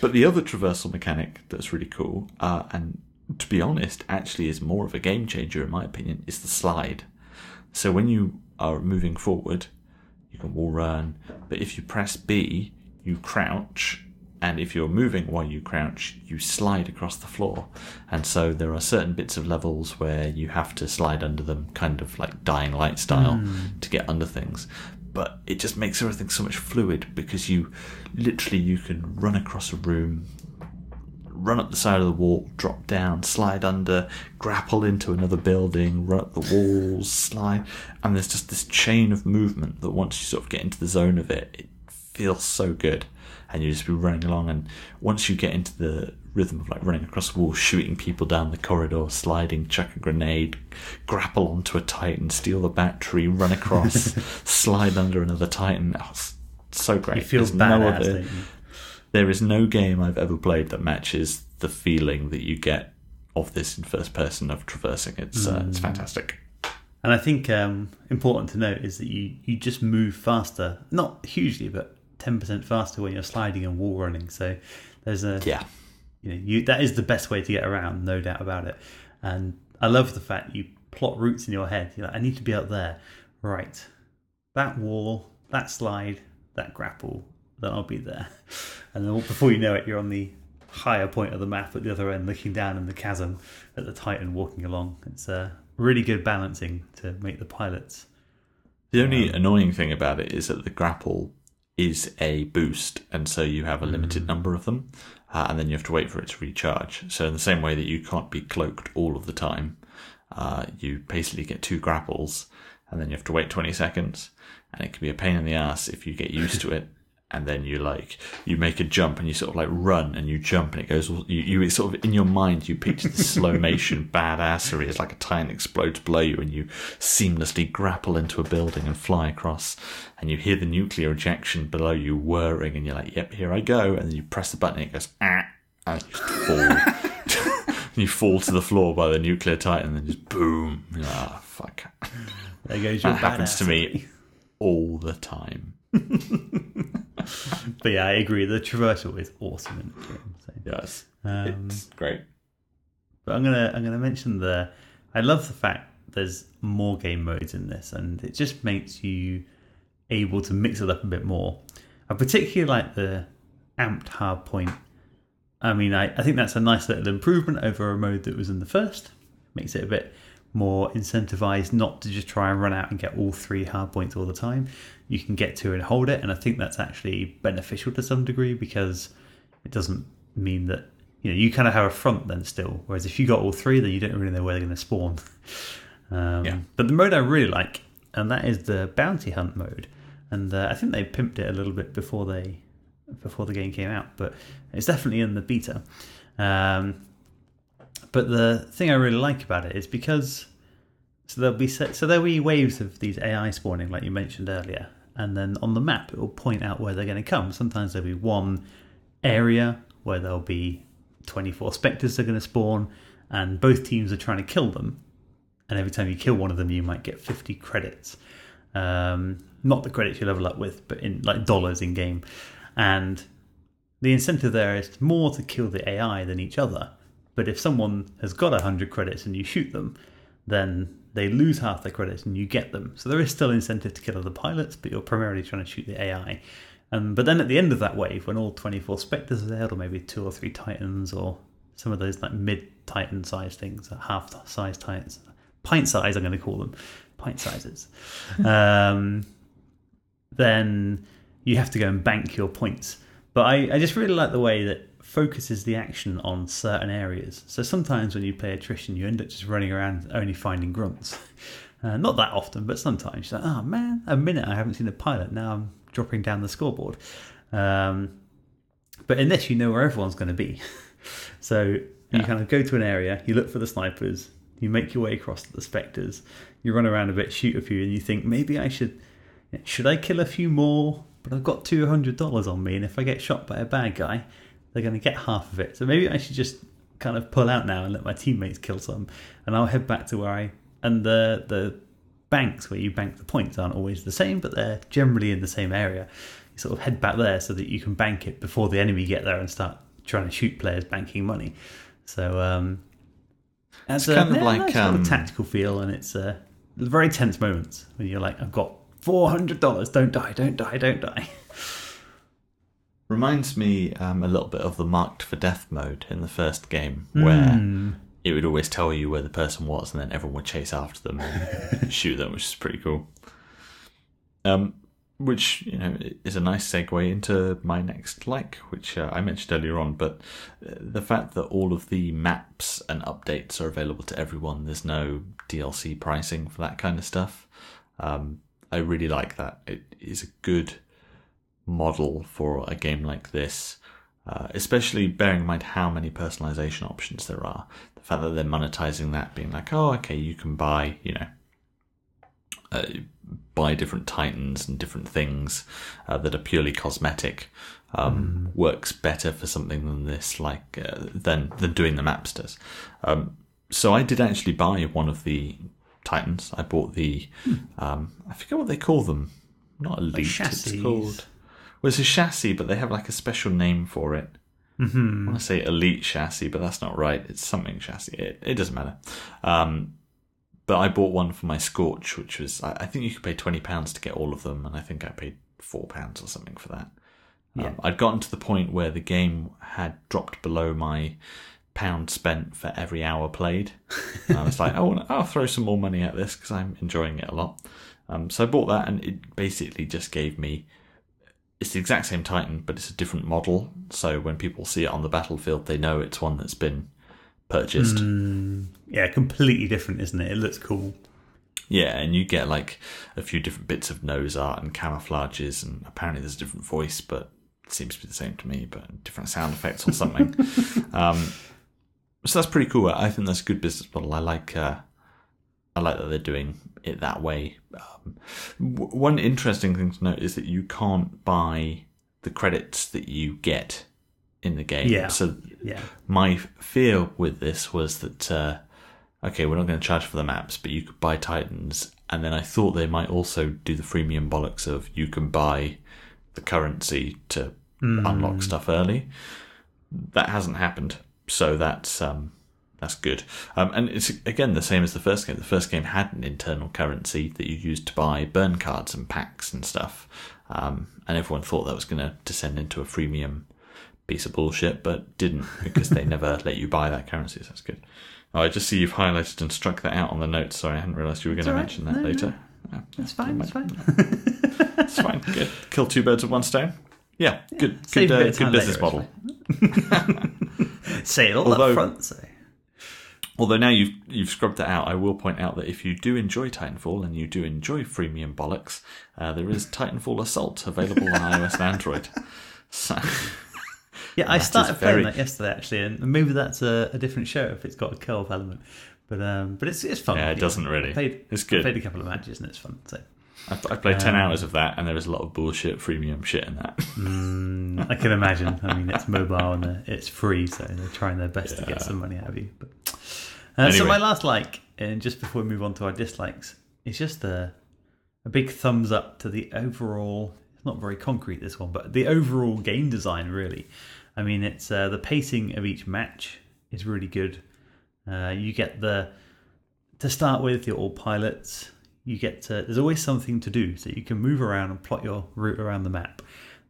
But the other traversal mechanic that's really cool, uh, and to be honest, actually is more of a game changer in my opinion, is the slide. So when you are moving forward, you can wall run, but if you press B, you crouch, and if you're moving while you crouch, you slide across the floor. And so there are certain bits of levels where you have to slide under them, kind of like Dying Light style, mm. to get under things. But it just makes everything so much fluid because you literally, you can run across a room, run up the side of the wall, drop down, slide under, grapple into another building, run up the walls, slide, and there's just this chain of movement that once you sort of get into the zone of it, it feels so good, and you just be running along, and once you get into the rhythm of like running across the wall, shooting people down the corridor, sliding, chuck a grenade, grapple onto a Titan, steal the battery, run across, slide under another Titan, oh, it's so great. It feels badass. There is no game I've ever played that matches the feeling that you get of this in first person, of traversing. It's mm. uh, it's fantastic. And I think um, important to note is that you, you just move faster, not hugely, but ten percent faster when you're sliding and wall running. So there's a yeah, you know, you that is the best way to get around, no doubt about it. And I love the fact you plot routes in your head. You're like, I need to be up there, right? That wall, that slide, that grapple, then I'll be there. And then before you know it, you're on the higher point of the map at the other end, looking down in the chasm at the Titan, walking along. It's a uh, really good balancing to make the pilots. The only um, annoying thing about it is that the grapple is a boost, and so you have a limited mm. number of them, uh, and then you have to wait for it to recharge. So in the same way that you can't be cloaked all of the time, uh, you basically get two grapples, and then you have to wait twenty seconds, and it can be a pain in the ass if you get used to it. And then you like you make a jump and you sort of like run and you jump and it goes. You, you it's sort of in your mind you picture the slow motion badassery as like a Titan explodes below you and you seamlessly grapple into a building and fly across. And you hear the nuclear ejection below you whirring and you're like, "Yep, here I go." And then you press the button and it goes, "Ah!" And you fall. And you fall to the floor by the nuclear Titan and then just boom. You're like, "Ah, fuck." There goes your badassery. That happens to me all the time. But yeah, I agree. The traversal is awesome in the game. So. Yes, um, it's great. But I'm gonna I'm gonna mention the. I love the fact there's more game modes in this, and it just makes you able to mix it up a bit more. I particularly like the Amped Hardpoint. I mean, I, I think that's a nice little improvement over a mode that was in the first. Makes it a bit more incentivized not to just try and run out and get all three hard points all the time. You can get to and hold it, and I think that's actually beneficial to some degree because it doesn't mean that, you know, you kind of have a front then still, whereas if you got all three then you don't really know where they're going to spawn. Um, yeah. But the mode I really like, and that is the Bounty Hunt mode, and uh, I think they pimped it a little bit before they before the game came out, but it's definitely in the beta. Um, But the thing I really like about it is because so there'll be so there'll be waves of these A I spawning, like you mentioned earlier, and then on the map it will point out where they're going to come. Sometimes there'll be one area where there'll be twenty-four spectres that are going to spawn, and both teams are trying to kill them. And every time you kill one of them, you might get fifty credits, um, not the credits you level up with, but in like dollars in game. And the incentive there is more to kill the A I than each other. But if someone has got one hundred credits and you shoot them, then they lose half their credits and you get them. So there is still incentive to kill other pilots, but you're primarily trying to shoot the A I. Um, but then at the end of that wave, when all twenty-four Spectres are there, or maybe two or three Titans, or some of those like mid-Titan size things, half-size Titans, pint-size I'm going to call them, pint sizes, um, then you have to go and bank your points. But I, I just really like the way that focuses the action on certain areas. So sometimes when you play Attrition, you end up just running around only finding grunts. Uh, not that often, but sometimes you're like, oh man, a minute I haven't seen a pilot, now I'm dropping down the scoreboard. Um, but in this, you know where everyone's going to be. So yeah. You kind of go to an area, you look for the snipers, you make your way across to the spectres, you run around a bit, shoot a few, and you think, maybe I should, should I kill a few more? But I've got two hundred dollars on me, and if I get shot by a bad guy, they're going to get half of it. So maybe I should just kind of pull out now and let my teammates kill some. And I'll head back to where I... And the the banks where you bank the points aren't always the same, but they're generally in the same area. You sort of head back there so that you can bank it before the enemy get there and start trying to shoot players banking money. So um, it's a, kind of yeah, like... It's um, got a tactical feel, and it's uh, very tense moments when you're like, I've got four hundred dollars, don't die, don't die, don't die. Reminds me um, a little bit of the Marked for Death mode in the first game, where mm. it would always tell you where the person was and then everyone would chase after them and shoot them, which is pretty cool. Um, which, you know, is a nice segue into my next like, which uh, I mentioned earlier on, but the fact that all of the maps and updates are available to everyone, there's no D L C pricing for that kind of stuff. Um, I really like that. It is a good model for a game like this, uh, especially bearing in mind how many personalization options there are. The fact that they're monetizing that, being like, oh, okay, you can buy, you know, uh, buy different Titans and different things uh, that are purely cosmetic, um, mm. works better for something than this, like uh, than than doing the maps does. Um, so I did actually buy one of the Titans. I bought the mm. um, I forget what they call them. Not elite. Like chassis. It's called. Well, it's a chassis, but they have like a special name for it. Mm-hmm. I want to say elite chassis, but that's not right. It's something chassis. It, it doesn't matter. Um, but I bought one for my Scorch, which was, I, I think you could pay twenty pounds to get all of them, and I think I paid four pounds or something for that. Um, yeah. I'd gotten to the point where the game had dropped below my pound spent for every hour played. And I was like, oh, I'll throw some more money at this because I'm enjoying it a lot. Um, so I bought that, and it basically just gave me... It's the exact same Titan, but it's a different model. So when people see it on the battlefield, they know it's one that's been purchased. Mm, yeah, completely different, isn't it? It looks cool. Yeah, and you get like a few different bits of nose art and camouflages, and apparently there's a different voice, but it seems to be the same to me, but different sound effects or something. um, so that's pretty cool. I think that's a good business model. I like... Uh, I like that they're doing it that way. Um, w- one interesting thing to note is that you can't buy the credits that you get in the game. Yeah. So yeah. my fear with this was that, uh, okay, we're not going to charge for the maps, but you could buy Titans. And then I thought they might also do the freemium bollocks of you can buy the currency to mm. unlock stuff early. That hasn't happened. So that's... Um, That's good. Um, and it's, again, the same as the first game. The first game had an internal currency that you used to buy burn cards and packs and stuff. Um, and everyone thought that was going to descend into a freemium piece of bullshit, but didn't, because they never let you buy that currency. So that's good. Oh, I just see you've highlighted and struck that out on the notes. Sorry, I hadn't realised you were going to right. mention that no, later. No. No, that's fine. That's fine. That's fine. Good. Kill two birds with one stone. Yeah, yeah good, good, uh, good business later, model. Say it all Although, up front, say. Although now you've you've scrubbed that out, I will point out that if you do enjoy Titanfall and you do enjoy freemium bollocks, uh, there is Titanfall Assault available on iOS and Android. So, yeah, I started playing very... that yesterday actually, and maybe that's a, a different show if it's got a co-op element. But um, but it's it's fun. Yeah, it doesn't know. really. I played, it's good. I played a couple of matches and it's fun. So I, I played um, ten hours of that, and there is a lot of bullshit freemium shit in that. mm, I can imagine. I mean, it's mobile and it's free, so they're trying their best yeah. to get some money out of you, but. Uh, anyway. So my last like, and just before we move on to our dislikes, it's just a, a big thumbs up to the overall, it's not very concrete this one, but the overall game design really. I mean, it's uh, the pacing of each match is really good. Uh, you get the, to start with, you're all pilots. You get to, there's always something to do, so you can move around and plot your route around the map.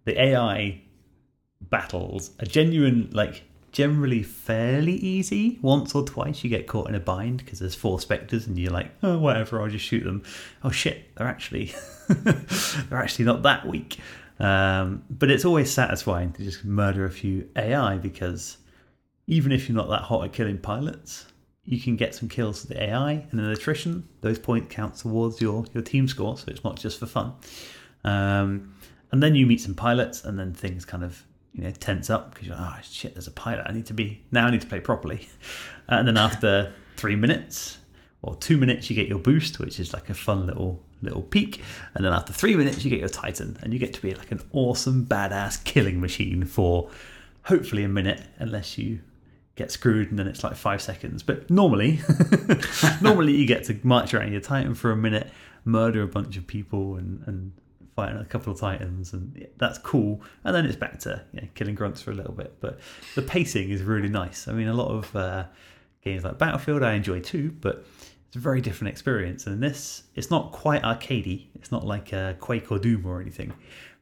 The A I battles are genuine, like... generally fairly easy. Once or twice you get caught in a bind because there's four spectres and you're like, oh, whatever, I'll just shoot them. Oh shit, they're actually they're actually not that weak. Um, but it's always satisfying to just murder a few A I, because even if you're not that hot at killing pilots, you can get some kills with the A I, and an attrition, those points count towards your, your team score, so it's not just for fun. Um, and then you meet some pilots, and then things kind of you know, tense up because you're like, oh shit, there's a pilot. I need to be, now I need to play properly. And then after three minutes or two minutes, you get your boost, which is like a fun little, little peak. And then after three minutes, you get your Titan, and you get to be like an awesome, badass killing machine for hopefully a minute, unless you get screwed and then it's like five seconds. But normally, normally you get to march around your Titan for a minute, murder a bunch of people and, and, fighting a couple of Titans, and that's cool. And then it's back to you know, killing grunts for a little bit. But the pacing is really nice. I mean, a lot of uh, games like Battlefield I enjoy too, but it's a very different experience. And this, it's not quite arcadey. It's not like uh, Quake or Doom or anything,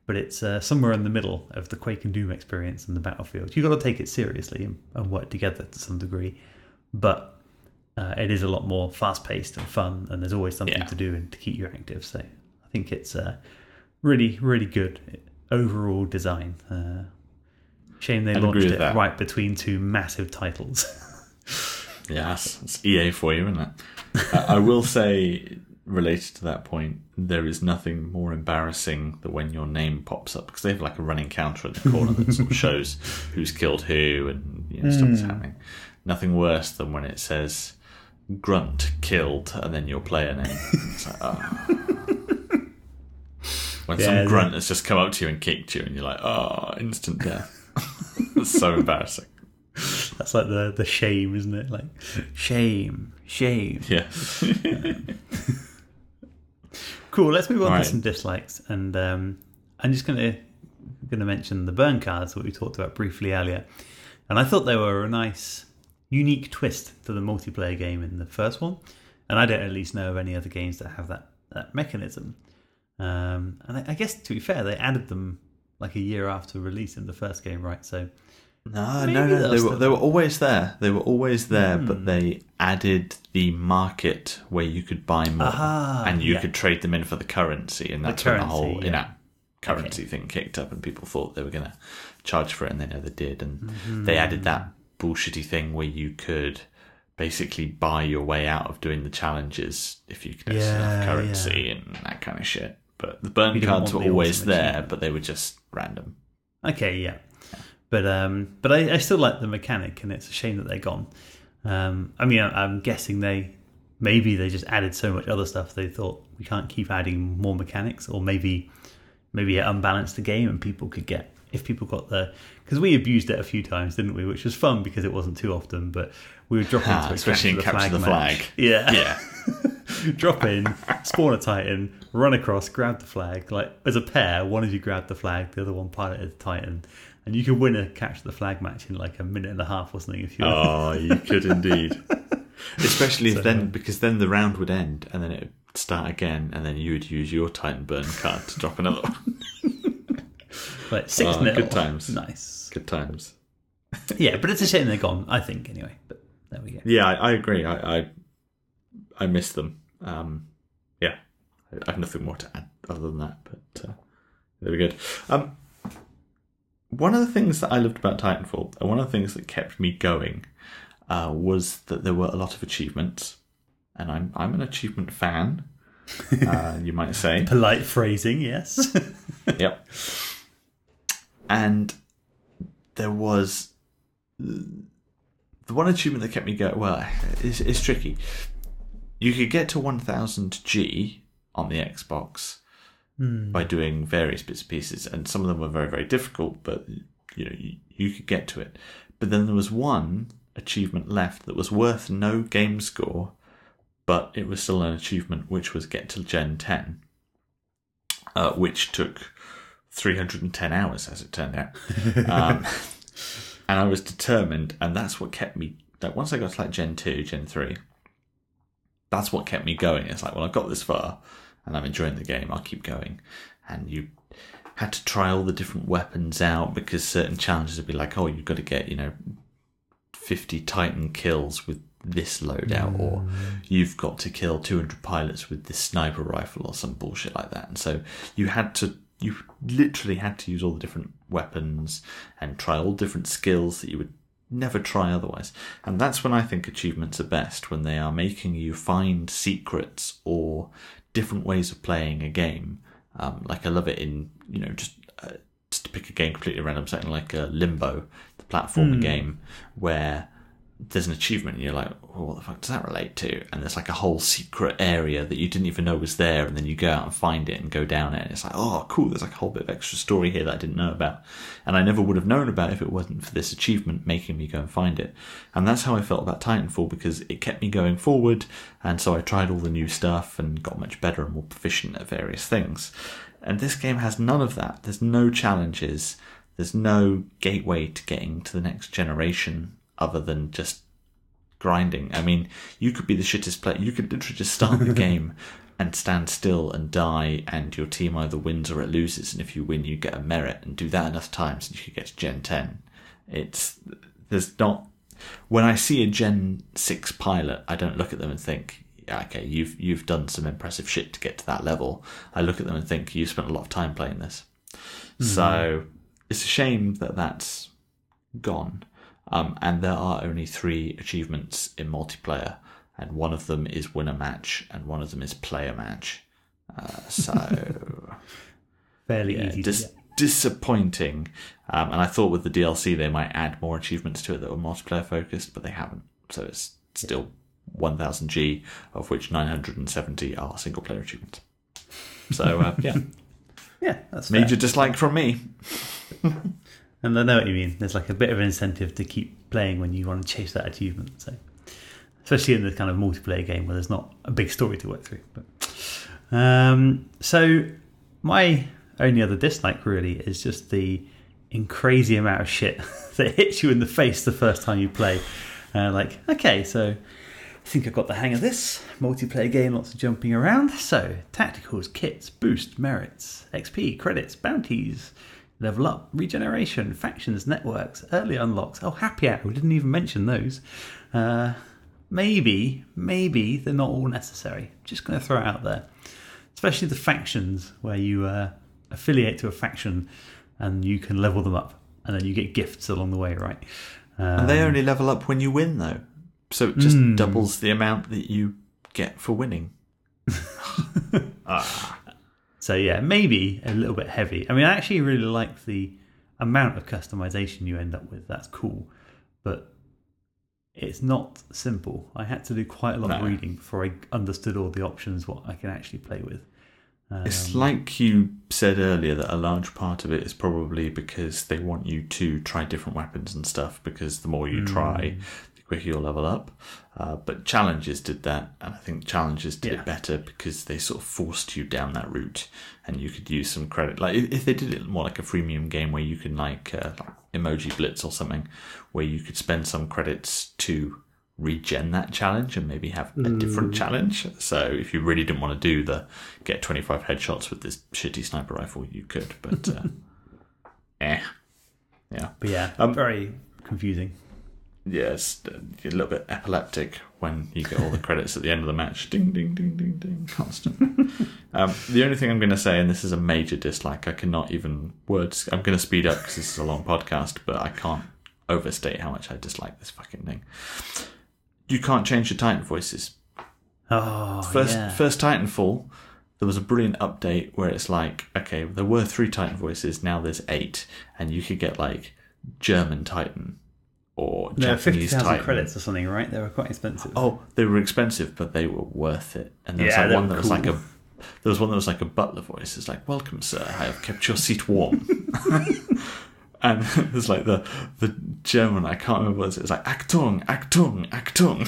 but it's uh, somewhere in the middle of the Quake and Doom experience and the Battlefield. You've got to take it seriously and, and work together to some degree, but uh, it is a lot more fast-paced and fun, and there's always something yeah. to do and to keep you active. So I think it's... Uh, Really, really good overall design. Uh, shame they I'd launched it that. right between two massive titles. Yes, it's E A for you, isn't it? I will say, related to that point, there is nothing more embarrassing than when your name pops up, because they have like a running counter in the corner that sort of shows who's killed who and you know, mm. stuff that's happening. Nothing worse than when it says grunt killed and then your player name. It's like, oh. When yeah, some grunt has just come up to you and kicked you and you're like, oh, instant death. It's so embarrassing. That's like the, the shame, isn't it? Like, shame, shame. Yeah. um, cool, let's move on right. to some dislikes. And um, I'm just going to going to mention the burn cards that we talked about briefly earlier. And I thought they were a nice, unique twist to the multiplayer game in the first one. And I don't at least know of any other games that have that, that mechanism. Um, and I, I guess, to be fair, they added them like a year after release in the first game, right? So No, no, no. They were, they were always there. They were always there, mm. but they added the market where you could buy more. Aha, and you yeah. could trade them in for the currency. And that's the currency, when the whole yeah. in-app currency okay. thing kicked up and people thought they were going to charge for it, and they never did. And mm-hmm. they added that bullshitty thing where you could basically buy your way out of doing the challenges if you could yeah, enough currency yeah. and that kind of shit. But the burn we cards were the always there, but they were just random. Okay, yeah. But um, but I, I still like the mechanic, and it's a shame that they're gone. Um, I mean, I, I'm guessing they maybe they just added so much other stuff they thought we can't keep adding more mechanics, or maybe maybe it unbalanced the game and people could get if people got the because we abused it a few times, didn't we? Which was fun because it wasn't too often, but we would drop ah, into especially in Capture the Flag. Match. Yeah, yeah. Drop in, spawn a Titan, run across, grab the flag. Like as a pair, one of you grabbed the flag, the other one piloted the Titan. And you could win a Catch the Flag match in like a minute and a half or something if you were. Oh, you could indeed. Especially so, if then, because then the round would end and then it would start again and then you would use your Titan Burn card to drop another one. Like six oh, nil. Good times. Nice. Good times. Yeah, but it's a shame they're gone, I think, anyway. But there we go. Yeah, I, I agree. I, I I miss them. Um, yeah. I have nothing more to add other than that, but uh, they were good. Um, One of the things that I loved about Titanfall, and one of the things that kept me going, uh, was that there were a lot of achievements, and I'm I'm an achievement fan, uh, you might say. Polite phrasing, yes. Yep. And there was the one achievement that kept me going. Well, it's, it's tricky. You could get to one thousand G on the Xbox by doing various bits and pieces, and some of them were very, very difficult, but you know you, you could get to it. But then there was one achievement left that was worth no game score, but it was still an achievement, which was get to Gen ten, uh, which took three hundred ten hours, as it turned out. Um, and I was determined, and that's what kept me, like once I got to like Gen two, Gen three, that's what kept me going. It's like, well, I've got this far, and I'm enjoying the game, I'll keep going. And you had to try all the different weapons out because certain challenges would be like, oh, you've got to get, you know, fifty Titan kills with this loadout, mm. or you've got to kill two hundred pilots with this sniper rifle or some bullshit like that. And so you had to, you literally had to use all the different weapons and try all different skills that you would never try otherwise. And that's when I think achievements are best, when they are making you find secrets or different ways of playing a game. Um, like I love it in, you know, just uh, just to pick a game completely random, something like uh, Limbo, the platformer mm. game, where there's an achievement and you're like, oh, what the fuck does that relate to? And there's like a whole secret area that you didn't even know was there, and then you go out and find it and go down it, and it's like, oh, cool, there's like a whole bit of extra story here that I didn't know about. And I never would have known about it if it wasn't for this achievement making me go and find it. And that's how I felt about Titanfall, because it kept me going forward, and so I tried all the new stuff and got much better and more proficient at various things. And this game has none of that. There's no challenges. There's no gateway to getting to the next generation other than just grinding. I mean, you could be the shittest player. You could literally just start the game and stand still and die, and your team either wins or it loses, and if you win, you get a merit, and do that enough times and you could get to Gen ten. It's, there's not... When I see a Gen six pilot, I don't look at them and think, yeah, okay, you've you've done some impressive shit to get to that level. I look at them and think, you've spent a lot of time playing this. Mm-hmm. So it's a shame that that's gone. Um, and there are only three achievements in multiplayer, and one of them is win a match, and one of them is play a match. Uh, so, fairly yeah, easy. Dis- disappointing. Um, and I thought with the D L C they might add more achievements to it that were multiplayer focused, but they haven't. So it's still one thousand G, of which nine hundred seventy are single player achievements. So uh, yeah, Yeah, that's Major fair. Dislike from me. And I know what you mean. There's like a bit of an incentive to keep playing when you want to chase that achievement. So, especially in the kind of multiplayer game where there's not a big story to work through. But um, so my only other dislike really is just the in crazy amount of shit that hits you in the face the first time you play. Uh, like, okay, so I think I've got the hang of this. Multiplayer game, lots of jumping around. So, tacticals, kits, boost, merits, X P, credits, bounties, level up, regeneration, factions, networks, early unlocks. Oh, happy hour. We didn't even mention those. Uh, maybe, maybe they're not all necessary. Just going to throw it out there. Especially the factions where you uh, affiliate to a faction and you can level them up. And then you get gifts along the way, right? Um, and they only level up when you win, though. So it just mm. doubles the amount that you get for winning. ah. So yeah, maybe a little bit heavy. I mean, I actually really like the amount of customization you end up with. That's cool. But it's not simple. I had to do quite a lot no. of reading before I understood all the options, what I can actually play with. Um, it's like you said earlier that a large part of it is probably because they want you to try different weapons and stuff, because the more you mm. try, the quicker you'll level up. Uh, but Challenges did that, and I think Challenges did yeah. it better because they sort of forced you down that route, and you could use some credit. Like if they did it more like a freemium game where you can like uh, Emoji Blitz or something, where you could spend some credits to regen that challenge and maybe have a different mm. challenge. So if you really didn't want to do the get twenty-five headshots with this shitty sniper rifle, you could. But uh, eh, yeah, but yeah, um, very confusing. Yes, yeah, a little bit epileptic when you get all the credits at the end of the match. Ding, ding, ding, ding, ding, constant. um, the only thing I'm going to say, and this is a major dislike, I cannot even words. I'm going to speed up because this is a long podcast, but I can't overstate how much I dislike this fucking thing. You can't change your Titan voices. Oh, first, yeah. first Titanfall, there was a brilliant update where it's like, okay, there were three Titan voices, now there's eight, and you could get like German Titan or there Japanese Titan. There were fifty thousand credits or something, right? They were quite expensive. Oh, they were expensive, but they were worth it. And there was yeah, like one that cool. was like a, there was one that was like a butler voice. It's like, welcome, sir. I have kept your seat warm. And there's like the the German, I can't remember what it was. It was like Achtung, Achtung, Achtung,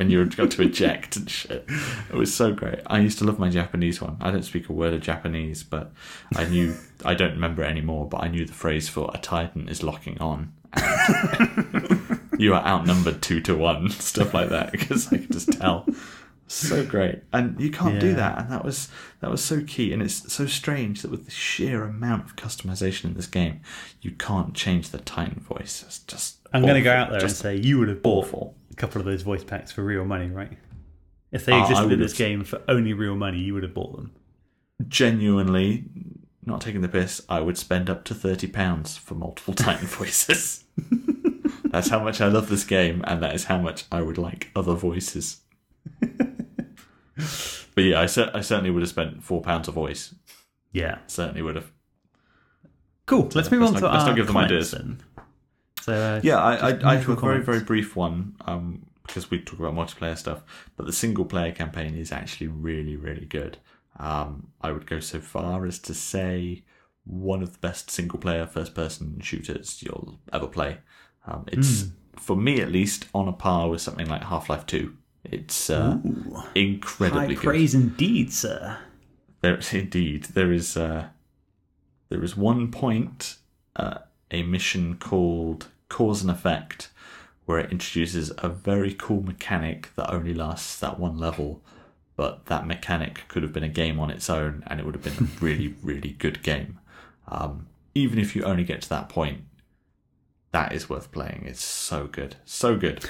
when you got to eject and shit. It was so great. I used to love my Japanese one. I don't speak a word of Japanese, but I knew I don't remember it anymore. But I knew the phrase for a Titan is locking on. You are outnumbered two to one, stuff like that, because I could just tell. So great, and you can't yeah. do that. And that was that was so key, and it's so strange that with the sheer amount of customization in this game, you can't change the Titan voice. It's just I'm going to go out there just and say you would have bought awful. a couple of those voice packs for real money, right? If they existed uh, in this game for only real money, you would have bought them. Genuinely, not taking the piss, I would spend up to thirty pounds for multiple Titan voices. That's how much I love this game, and that is how much I would like other voices. But yeah, I, cer- I certainly would have spent four pounds a voice. Yeah, certainly would have. Cool. Let's move on to our. Let's not give them ideas. Then. So uh, yeah, I I, I have a very very brief one um, because we talk about multiplayer stuff, but the single player campaign is actually really really good. Um, I would go so far as to say one of the best single player first person shooters you'll ever play. Um, it's mm. for me at least on a par with something like Half-Life two. It's uh, Ooh, incredibly high praise good. Indeed, sir. There, indeed, there is uh, there is one point, uh, a mission called Cause and Effect, where it introduces a very cool mechanic that only lasts that one level, but that mechanic could have been a game on its own, and it would have been a really, really good game. Um, even if you only get to that point, that is worth playing. It's so good, so good.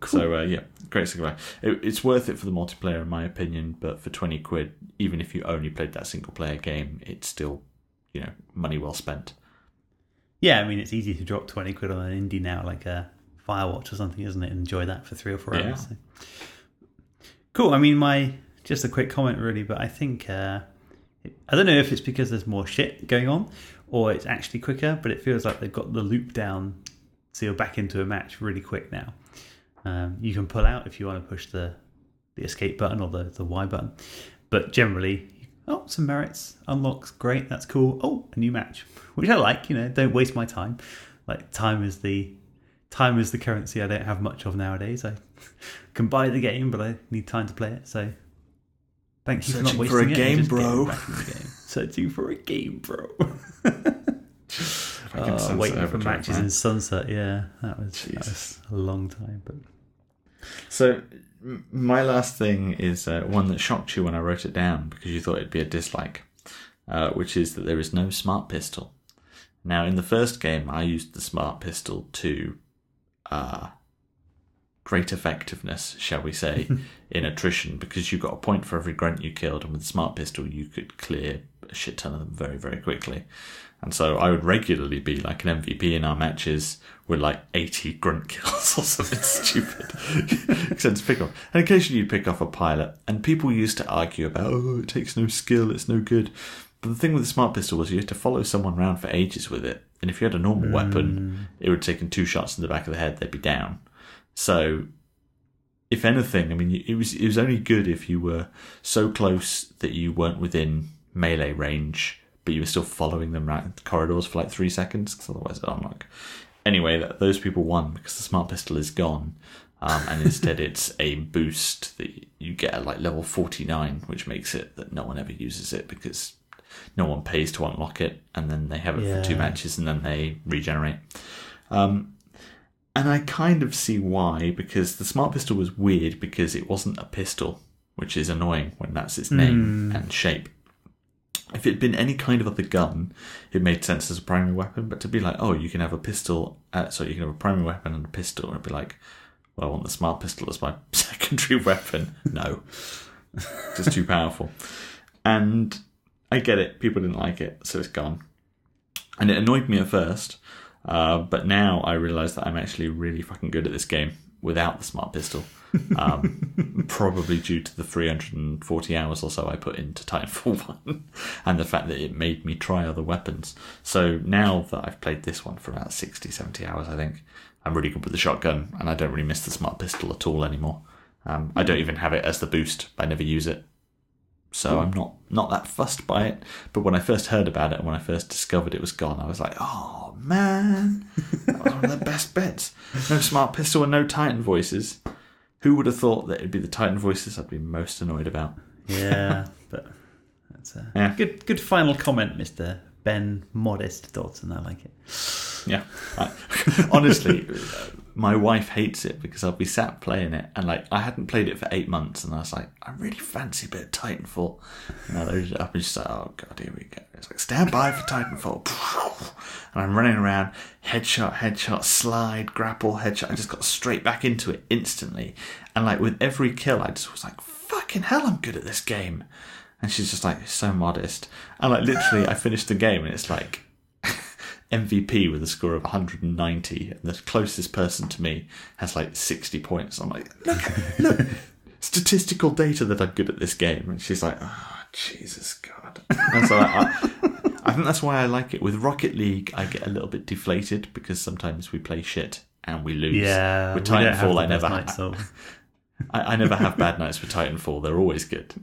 Cool. So uh, yeah, great single player. It, it's worth it for the multiplayer, in my opinion. But for twenty quid, even if you only played that single player game, it's still, you know, money well spent. Yeah, I mean, it's easy to drop twenty quid on an indie now, like a Firewatch or something, isn't it? And enjoy that for three or four yeah. hours. So. Cool. I mean, my just a quick comment, really, but I think uh, it, I don't know if it's because there's more shit going on, or it's actually quicker. But it feels like they've got the loop down, so you're back into a match really quick now. Um, you can pull out if you want to push the, the escape button or the, the Y button, but generally Oh, some merits, unlocks, great, that's cool. Oh, a new match, which I like, you know, don't waste my time. Like, time is the time is the currency I don't have much of nowadays. I can buy the game, but I need time to play it, so thank you for not wasting it. Searching for a game, bro. Searching for a game, bro. Uh, waiting for matches in Sunset, yeah. That was, that was a long time. But so my last thing is uh, one that shocked you when I wrote it down because you thought it'd be a dislike, uh, which is that there is no smart pistol. Now, in the first game, I used the smart pistol to uh, great effectiveness, shall we say, in Attrition, because you got a point for every grunt you killed, and with the smart pistol, you could clear a shit ton of them very, very quickly. And so I would regularly be like an M V P in our matches with like eighty grunt kills or something stupid. Except to pick off. And occasionally you'd pick off a pilot. And people used to argue about, oh, it takes no skill, it's no good. But the thing with the smart pistol was you had to follow someone around for ages with it. And if you had a normal mm. weapon, it would have taken two shots in the back of the head, they'd be down. So if anything, I mean, it was it was only good if you were so close that you weren't within melee range, but you were still following them around the corridors for like three seconds, because otherwise it unlocked. Anyway, that, those people won because the smart pistol is gone, um, and instead it's a boost that you get at like level forty-nine, which makes it that no one ever uses it because no one pays to unlock it, and then they have it yeah. for two matches and then they regenerate. Um, and I kind of see why, because the smart pistol was weird because it wasn't a pistol, which is annoying when that's its name mm. and shape. If it had been any kind of other gun, it made sense as a primary weapon. But to be like, oh, you can have a pistol, uh, so you can have a primary weapon and a pistol, and it'd be like, well, I want the smart pistol as my secondary weapon. No, just too powerful. And I get it. People didn't like it, so it's gone. And it annoyed me at first, uh, but now I realise that I'm actually really fucking good at this game without the smart pistol. um, probably due to the three hundred forty hours or so I put into Titanfall one and the fact that it made me try other weapons. So now that I've played this one for about sixty, seventy hours, I think, I'm really good with the shotgun and I don't really miss the smart pistol at all anymore. Um, I don't even have it as the boost. I never use it. So mm. I'm not, not that fussed by it. But when I first heard about it and when I first discovered it was gone, I was like, oh, man, that was one of the best bets. No smart pistol and no Titan voices. Who would have thought that it'd be the Titan voices I'd be most annoyed about? Yeah, but that's a yeah. good good final comment, Mister Ben Modest Dodson. I like it. Yeah. I, honestly, my wife hates it because I'll be sat playing it and like I hadn't played it for eight months and I was like, I really fancy a bit of Titanfall. And I loaded it up and she's like, oh God, here we go. It's like, stand by for Titanfall. And I'm running around, headshot, headshot, slide, grapple, headshot. I just got straight back into it instantly. And like with every kill, I just was like, fucking hell, I'm good at this game. And she's just like, so modest. And like literally, I finished the game and it's like M V P with a score of one hundred ninety. And the closest person to me has like sixty points. I'm like, look, look, statistical data that I'm good at this game. And she's like, oh, Jesus, God. And so I, I, I think that's why I like it. With Rocket League, I get a little bit deflated because sometimes we play shit and we lose. Yeah, with Titanfall, I never have. I, I never have bad nights with Titanfall. They're always good.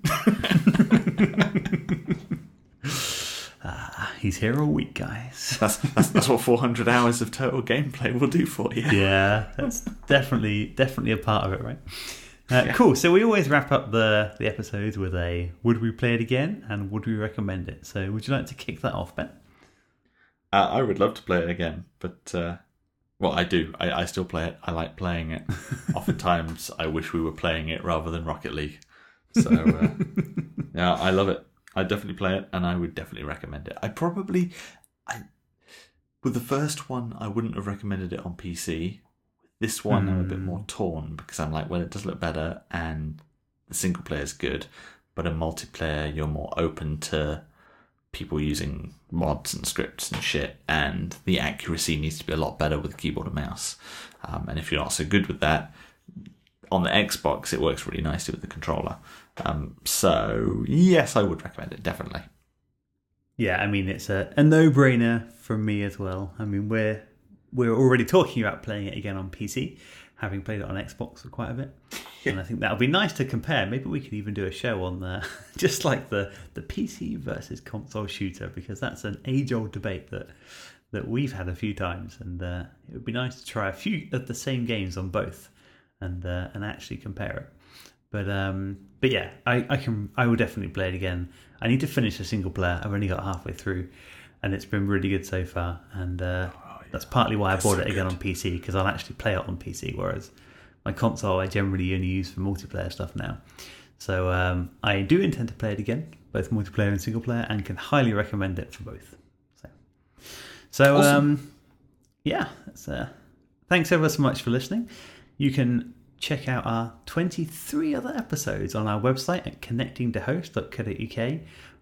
Ah, he's here all week, guys. That's, that's that's what four hundred hours of total gameplay will do for you. Yeah, that's definitely definitely a part of it, right? Uh, yeah. Cool. So we always wrap up the the episodes with a "Would we play it again?" and "Would we recommend it?" So would you like to kick that off, Ben? Uh, I would love to play it again, but. Uh... Well, I do. I, I still play it. I like playing it. Oftentimes, I wish we were playing it rather than Rocket League. So, uh, yeah, I love it. I definitely play it, and I would definitely recommend it. I probably, I with the first one, I wouldn't have recommended it on P C. This one, mm. I'm a bit more torn because I'm like, well, it does look better, and the single player is good, but in multiplayer, you're more open to people using mods and scripts and shit, and the accuracy needs to be a lot better with keyboard and mouse. Um, and if you're not so good with that, on the Xbox, it works really nicely with the controller. Um, so, yes, I would recommend it, definitely. Yeah, I mean, it's a, a no-brainer for me as well. I mean, we're we're already talking about playing it again on P C, having played it on Xbox for quite a bit. Yeah. And I think that would be nice to compare. Maybe we could even do a show on the, just like the, the P C versus console shooter, because that's an age-old debate that that we've had a few times. And uh, it would be nice to try a few of the same games on both and uh, and actually compare it. But um, but yeah, I, I can I will definitely play it again. I need to finish the single player. I've only got halfway through, and it's been really good so far. And uh, oh, yeah. that's partly why that's I bought so it again good. on P C, because I'll actually play it on P C, whereas my console I generally only use for multiplayer stuff now. So um, I do intend to play it again, both multiplayer and single player, and can highly recommend it for both. So, so awesome. um, yeah, that's, uh, thanks ever so much for listening. You can check out our twenty-three other episodes on our website at connecting to host dot co dot uk.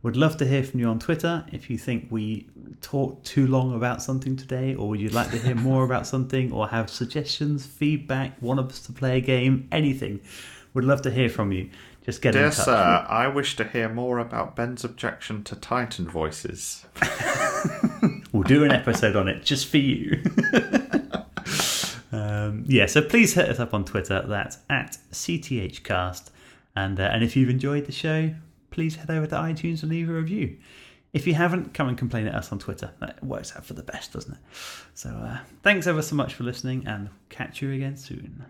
Would love to hear from you on Twitter if you think we talked too long about something today, or you'd like to hear more about something, or have suggestions, feedback, want us to play a game, anything. Would love to hear from you. Just get Dear in touch. Dear sir, I wish to hear more about Ben's objection to Titan voices. We'll do an episode on it just for you. Um, yeah, so please hit us up on Twitter. That's at C T H cast. And, uh, and if you've enjoyed the show, please head over to iTunes and leave a review. If you haven't, come and complain at us on Twitter. That works out for the best, doesn't it? So uh, thanks ever so much for listening, and catch you again soon.